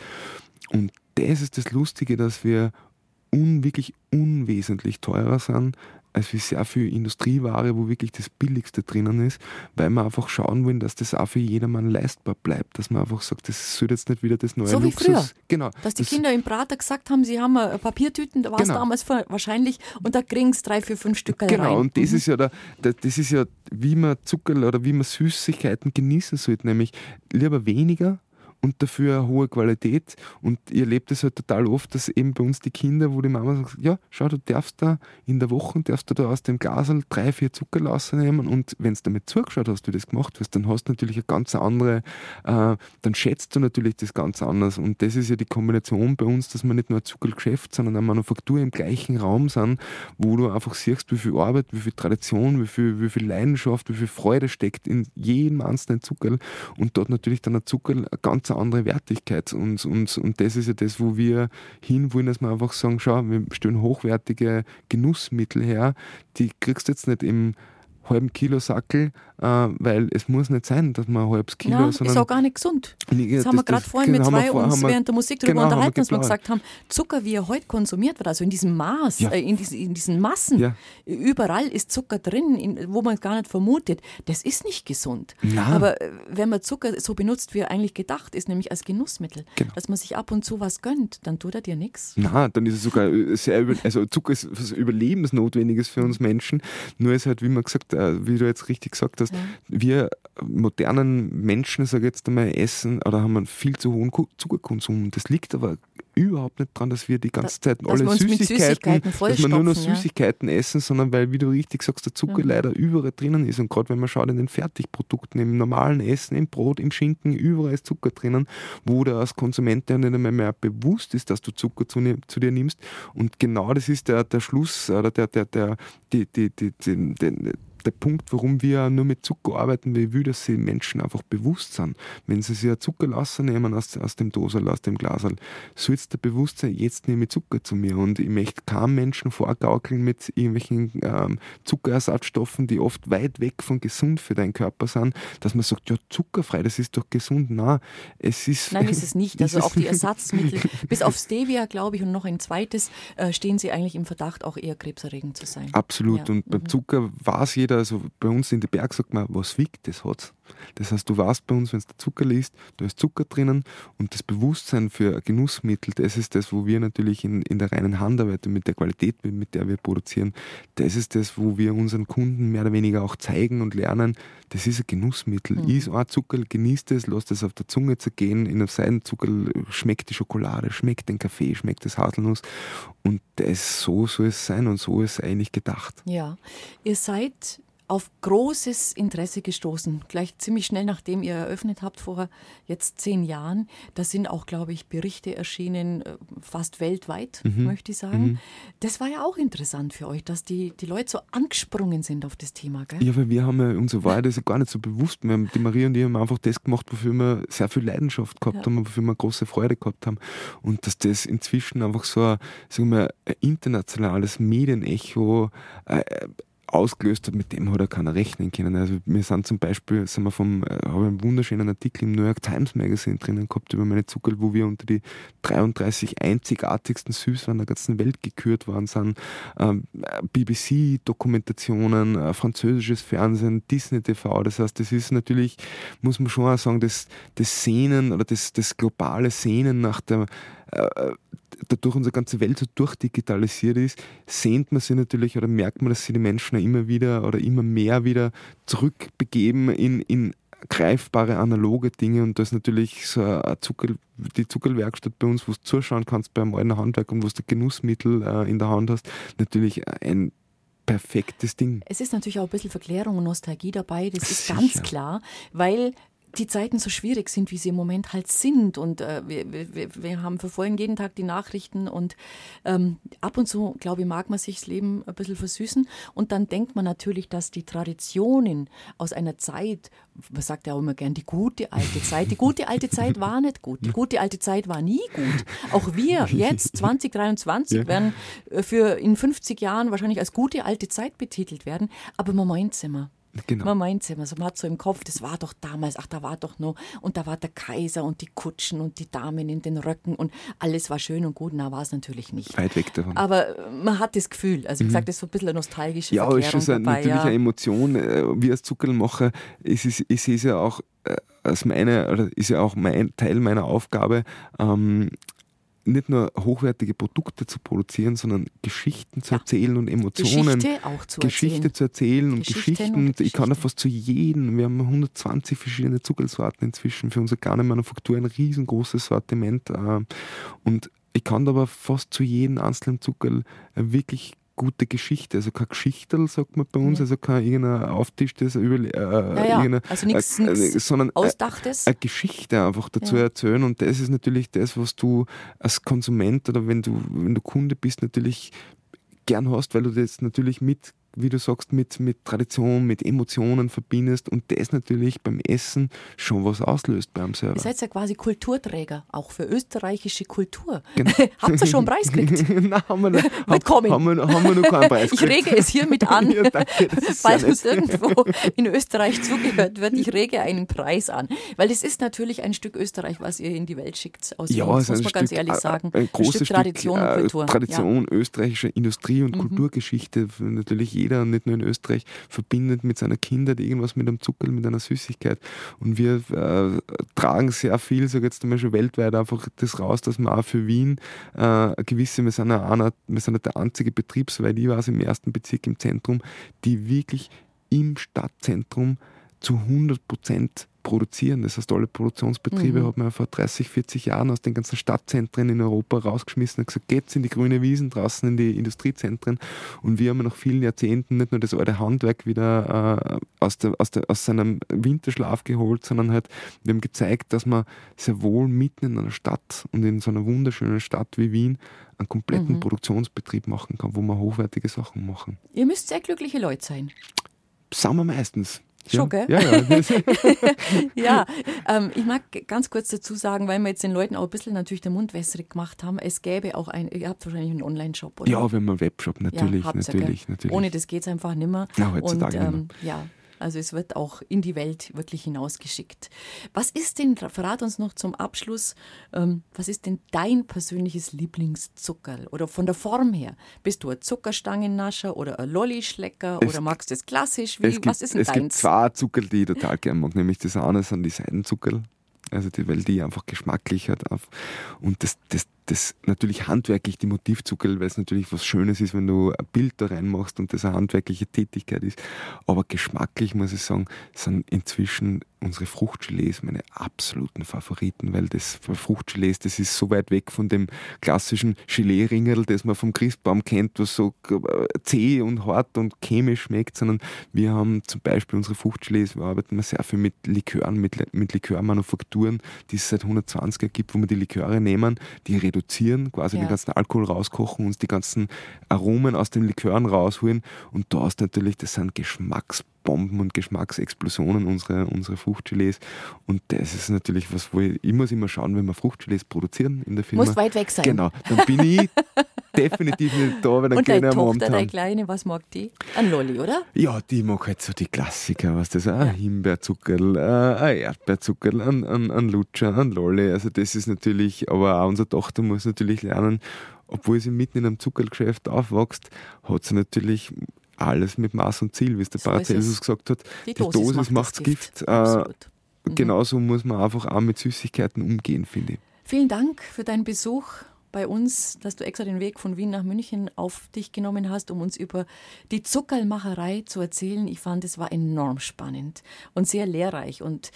Und das ist das Lustige, dass wir wirklich unwesentlich teurer sind, als wie sehr viel Industrieware, wo wirklich das Billigste drinnen ist, weil wir einfach schauen wollen, dass das auch für jedermann leistbar bleibt, dass man einfach sagt, das soll jetzt nicht wieder das neue Luxus. So wie früher, genau, dass die Kinder im Prater gesagt haben, sie haben Papiertüten, da war es damals wahrscheinlich, und da kriegen sie 3, 4, 5 Stück rein. Genau, und das ist ja, wie man Zuckerl oder wie man Süßigkeiten genießen sollte, nämlich lieber weniger, und dafür eine hohe Qualität. Und ich erlebe das halt total oft, dass eben bei uns die Kinder, wo die Mama sagt, ja, schau, du darfst da in der Woche, darfst da aus dem Glaserl 3, 4 Zuckerl rausnehmen. Und wenn du damit zugeschaut hast, wie das gemacht wird, dann hast du natürlich eine ganz andere, dann schätzt du natürlich das ganz anders. Und das ist ja die Kombination bei uns, dass wir nicht nur ein Zuckerlgeschäft, sondern eine Manufaktur im gleichen Raum sind, wo du einfach siehst, wie viel Arbeit, wie viel Tradition, wie viel Leidenschaft, wie viel Freude steckt in jedem einzelnen Zuckerl. Und dort natürlich dann ein Zuckerl ganz andere Wertigkeit und das ist ja das, wo wir hinwollen, dass wir einfach sagen, schau, wir stellen hochwertige Genussmittel her, die kriegst du jetzt nicht im halben Kilo Sackel, weil es muss nicht sein, dass man ein halbes Kilo... Nein, sondern ist auch gar nicht gesund. Das haben wir gerade vorhin mit zwei uns während der Musik darüber unterhalten, dass wir gesagt haben, Zucker, wie er heute konsumiert wird, also in diesem Maß, in diesen Massen, überall ist Zucker drin, wo man es gar nicht vermutet. Das ist nicht gesund. Nein. Aber wenn man Zucker so benutzt, wie er eigentlich gedacht ist, nämlich als Genussmittel, dass man sich ab und zu was gönnt, dann tut er dir nichts. Nein, dann ist es sogar Zucker ist was Überlebensnotwendiges für uns Menschen, nur ist halt, wie du jetzt richtig gesagt hast, wir modernen Menschen, sage ich jetzt einmal, essen oder haben einen viel zu hohen Zuckerkonsum. Das liegt aber überhaupt nicht dran, dass wir die ganze Zeit alle Süßigkeiten, dass wir nur noch Süßigkeiten essen, sondern weil, wie du richtig sagst, der Zucker leider überall drinnen ist. Und gerade wenn man schaut in den Fertigprodukten, im normalen Essen, im Brot, im Schinken, überall ist Zucker drinnen, wo du als Konsument ja nicht einmal mehr bewusst ist, dass du Zucker zu dir nimmst. Und genau das ist der Schluss, oder der Punkt, warum wir nur mit Zucker arbeiten, weil ich will, dass sie Menschen einfach bewusst sind. Wenn sie sich ein Zuckerlasser nehmen aus dem Doserl, aus dem Glaserl, soll es der Bewusstsein, jetzt nehme ich Zucker zu mir. Und ich möchte keinem Menschen vorgaukeln mit irgendwelchen Zuckerersatzstoffen, die oft weit weg von gesund für deinen Körper sind, dass man sagt, ja, zuckerfrei, das ist doch gesund. Nein, ist es nicht. Also auch die Ersatzmittel, bis auf Stevia, glaube ich, und noch ein zweites, stehen sie eigentlich im Verdacht, auch eher krebserregend zu sein. Absolut. Ja. Und beim Zucker weiß jeder, also bei uns in den Berg sagt man, was wiegt, das hat's. Das heißt, du weißt bei uns, wenn es der Zucker liest, da ist Zucker drinnen und das Bewusstsein für Genussmittel, das ist das, wo wir natürlich in der reinen Handarbeit und mit der Qualität, mit der wir produzieren, das ist das, wo wir unseren Kunden mehr oder weniger auch zeigen und lernen, das ist ein Genussmittel. Iss ein Zuckerl, genießt es, lasst es auf der Zunge zergehen, in einem Seidenzuckerl schmeckt die Schokolade, schmeckt den Kaffee, schmeckt das Haselnuss und das, so soll es sein und so ist eigentlich gedacht. Ja, ihr seid auf großes Interesse gestoßen. Gleich ziemlich schnell, nachdem ihr eröffnet habt, vor jetzt 10 Jahren. Da sind auch, glaube ich, Berichte erschienen, fast weltweit, möchte ich sagen. Das war ja auch interessant für euch, dass die Leute so angesprungen sind auf das Thema, gell? Ja, weil wir haben ja, unser war das gar nicht so bewusst. Wir haben, die Maria und ich haben einfach das gemacht, wofür wir sehr viel Leidenschaft gehabt haben, wofür wir große Freude gehabt haben. Und dass das inzwischen einfach so ein, sagen wir, ein internationales Medienecho ausgelöst hat, mit dem hat er keiner rechnen können. Also wir sind zum Beispiel, habe einen wunderschönen Artikel im New York Times Magazine drinnen gehabt über meine Zuckerl, wo wir unter die 33 einzigartigsten Süßwaren der ganzen Welt gekürt worden sind. BBC-Dokumentationen, französisches Fernsehen, Disney TV. Das heißt, das ist natürlich, muss man schon auch sagen, das Sehnen oder das globale Sehnen nach der dadurch unsere ganze Welt so durchdigitalisiert ist, sehnt man sich natürlich oder merkt man, dass sich die Menschen immer wieder oder immer mehr wieder zurückbegeben in greifbare, analoge Dinge und das ist natürlich so eine die Zuckerlwerkstatt bei uns, wo du zuschauen kannst bei einem alten Handwerk und wo du Genussmittel in der Hand hast, natürlich ein perfektes Ding. Es ist natürlich auch ein bisschen Verklärung und Nostalgie dabei, das ist sicher. Ganz klar, weil die Zeiten so schwierig sind, wie sie im Moment halt sind und wir verfolgen jeden Tag die Nachrichten und ab und zu, glaube ich, mag man sich das Leben ein bisschen versüßen und dann denkt man natürlich, dass die Traditionen aus einer Zeit, man sagt ja auch immer gern, die gute alte Zeit war nicht gut, die gute alte Zeit war nie gut. Auch wir jetzt, 2023, werden in 50 Jahren wahrscheinlich als gute alte Zeit betitelt werden, aber im Moment sind wir. Genau. Man meint es immer, man hat so im Kopf, das war doch damals, ach da war doch noch und da war der Kaiser und die Kutschen und die Damen in den Röcken und alles war schön und gut, na war es natürlich nicht. Weit weg davon. Aber man hat das Gefühl, also wie gesagt, das ist so ein bisschen eine nostalgische Verklärung dabei. Ja, es ist natürlich eine Emotion, wie als Zuckerlmacher, es ist ja auch, Teil meiner Aufgabe, nicht nur hochwertige Produkte zu produzieren, sondern Geschichten zu erzählen und Emotionen. Geschichten zu erzählen. Ich kann da fast zu jedem, wir haben 120 verschiedene Zuckerlsorten inzwischen für unsere kleine Manufaktur, ein riesengroßes Sortiment. Und ich kann da aber fast zu jedem einzelnen Zuckerl wirklich gute Geschichte, also kein Geschichterl, sagt man bei uns, also kein irgendein auftischtes, sondern eine Geschichte einfach dazu erzählen und das ist natürlich das, was du als Konsument oder wenn du Kunde bist, natürlich gern hast, weil du das natürlich mit, wie du sagst, mit Tradition, mit Emotionen verbindest und das natürlich beim Essen schon was auslöst bei einem selber. Ihr seid ja quasi Kulturträger, auch für österreichische Kultur. Genau. Habt ihr schon einen Preis gekriegt? Nein, haben wir noch keinen Preis gekriegt. Ich rege es hiermit an, ja, danke, falls uns irgendwo in Österreich zugehört wird, ich rege einen Preis an. Weil es ist natürlich ein Stück Österreich, was ihr in die Welt schickt, aus Wien, muss man ganz ehrlich sagen. Ein großes Stück Tradition und Kultur. Tradition, österreichische Industrie- und Kulturgeschichte, natürlich jeder, nicht nur in Österreich, verbindet mit seiner Kindheit irgendwas mit einem Zuckerl, mit einer Süßigkeit. Und wir tragen sehr viel, sage jetzt zum Beispiel weltweit, einfach das raus, dass man auch für Wien wir sind der einzige Betrieb, soweit ich weiß, im ersten Bezirk im Zentrum, die wirklich im Stadtzentrum zu 100% produzieren. Das heißt, alle Produktionsbetriebe hat man vor 30, 40 Jahren aus den ganzen Stadtzentren in Europa rausgeschmissen und gesagt, geht's in die grüne Wiesen draußen, in die Industriezentren. Und wir haben nach vielen Jahrzehnten nicht nur das alte Handwerk wieder aus seinem Winterschlaf geholt, sondern halt, wir haben gezeigt, dass man sehr wohl mitten in einer Stadt und in so einer wunderschönen Stadt wie Wien einen kompletten Produktionsbetrieb machen kann, wo man hochwertige Sachen machen. Ihr müsst sehr glückliche Leute sein. Sind wir meistens. Ja. Schon, gell? Ja. Ja, ich mag ganz kurz dazu sagen, weil wir jetzt den Leuten auch ein bisschen natürlich den Mund wässrig gemacht haben, es gäbe auch ein, ihr habt wahrscheinlich einen Online-Shop, oder? Ja, wir haben einen Webshop, natürlich. Ja, natürlich. Ohne das geht es einfach nicht mehr. Ja, heutzutage nicht mehr. Ja, also es wird auch in die Welt wirklich hinausgeschickt. Was ist denn, verrat uns noch zum Abschluss, was ist denn dein persönliches Lieblingszuckerl? Oder von der Form her? Bist du ein Zuckerstangennascher oder ein Lollischlecker oder magst du es klassisch? Was ist denn deins? Es gibt zwei Zuckerl, die ich total gerne mag. Nämlich das eine sind die Seidenzuckerl. Also die, weil die einfach geschmacklich hat. Und das natürlich handwerklich, die Motivzuckerl, weil es natürlich was Schönes ist, wenn du ein Bild da reinmachst und das eine handwerkliche Tätigkeit ist. Aber geschmacklich, muss ich sagen, sind inzwischen unsere Fruchtgelees meine absoluten Favoriten, weil das Fruchtgelees, das ist so weit weg von dem klassischen Gelee-Ringerl, das man vom Christbaum kennt, was so zäh und hart und chemisch schmeckt, sondern wir haben zum Beispiel unsere Fruchtgelees, wir arbeiten sehr viel mit Likören, mit Likörmanufakturen, die es seit 120 Jahren gibt, wo wir die Liköre nehmen, die reduzieren, quasi den ganzen Alkohol rauskochen, uns die ganzen Aromen aus den Likören rausholen und da ist natürlich, das sind Geschmacksbomben und Geschmacksexplosionen, unsere Fruchtgelees. Und das ist natürlich was, wo ich muss immer schauen, wenn wir Fruchtgelees produzieren in der Firma. Muss weit weg sein. Genau, dann bin ich definitiv nicht da, weil dann und deine Tochter, deine Kleine, was mag die? Ein Lolli, oder? Ja, die mag halt so die Klassiker, was das ein Himbeerzuckerl, ein Erdbeerzuckerl, ein Lutscher, ein Lolli. Also das ist natürlich, aber auch unsere Tochter muss natürlich lernen, obwohl sie mitten in einem Zuckerlgeschäft aufwächst, hat sie natürlich alles mit Maß und Ziel, wie es der Paracelsus gesagt hat. Die Dosis macht das Gift. Absolut. Genauso muss man einfach auch mit Süßigkeiten umgehen, finde ich. Vielen Dank für deinen Besuch bei uns, dass du extra den Weg von Wien nach München auf dich genommen hast, um uns über die Zuckerlmacherei zu erzählen. Ich fand, es war enorm spannend und sehr lehrreich. Und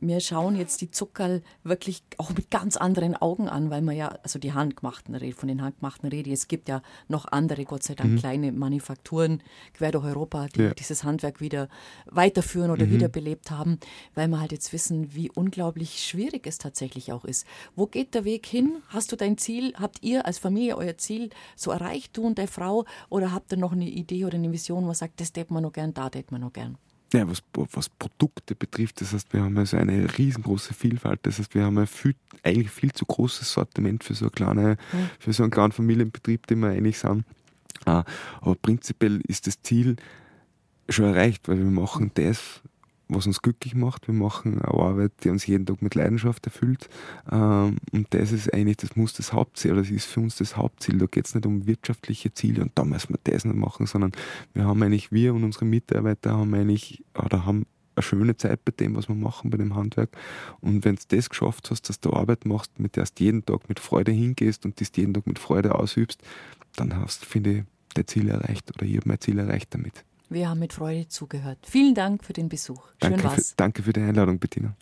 wir schauen jetzt die Zuckerl wirklich auch mit ganz anderen Augen an, weil man ja, also die handgemachten Rede, von den handgemachten Rede, es gibt ja noch andere, Gott sei Dank, kleine Manufakturen quer durch Europa, die dieses Handwerk wieder weiterführen oder wiederbelebt haben, weil wir halt jetzt wissen, wie unglaublich schwierig es tatsächlich auch ist. Wo geht der Weg hin? Hast du dein Ziel? Habt ihr als Familie euer Ziel so erreicht, du und deine Frau, oder habt ihr noch eine Idee oder eine Vision, wo man sagt, das täten wir noch gern, da täten wir noch gern? Ja, was Produkte betrifft, das heißt, wir haben also eine riesengroße Vielfalt, das heißt, wir haben eigentlich viel zu großes Sortiment für für so einen kleinen Familienbetrieb, den wir eigentlich sind. Aber prinzipiell ist das Ziel schon erreicht, weil wir machen das, was uns glücklich macht. Wir machen eine Arbeit, die uns jeden Tag mit Leidenschaft erfüllt. Und das ist eigentlich, das ist für uns das Hauptziel. Da geht es nicht um wirtschaftliche Ziele und da müssen wir das nicht machen, sondern wir und unsere Mitarbeiter haben eine schöne Zeit bei dem, was wir machen, bei dem Handwerk. Und wenn du das geschafft hast, dass du Arbeit machst, mit der du jeden Tag mit Freude hingehst und das jeden Tag mit Freude ausübst, dann hast du, finde ich, dein Ziel erreicht oder ich habe mein Ziel erreicht damit. Wir haben mit Freude zugehört. Vielen Dank für den Besuch. Schön war's. Danke für die Einladung, Bettina.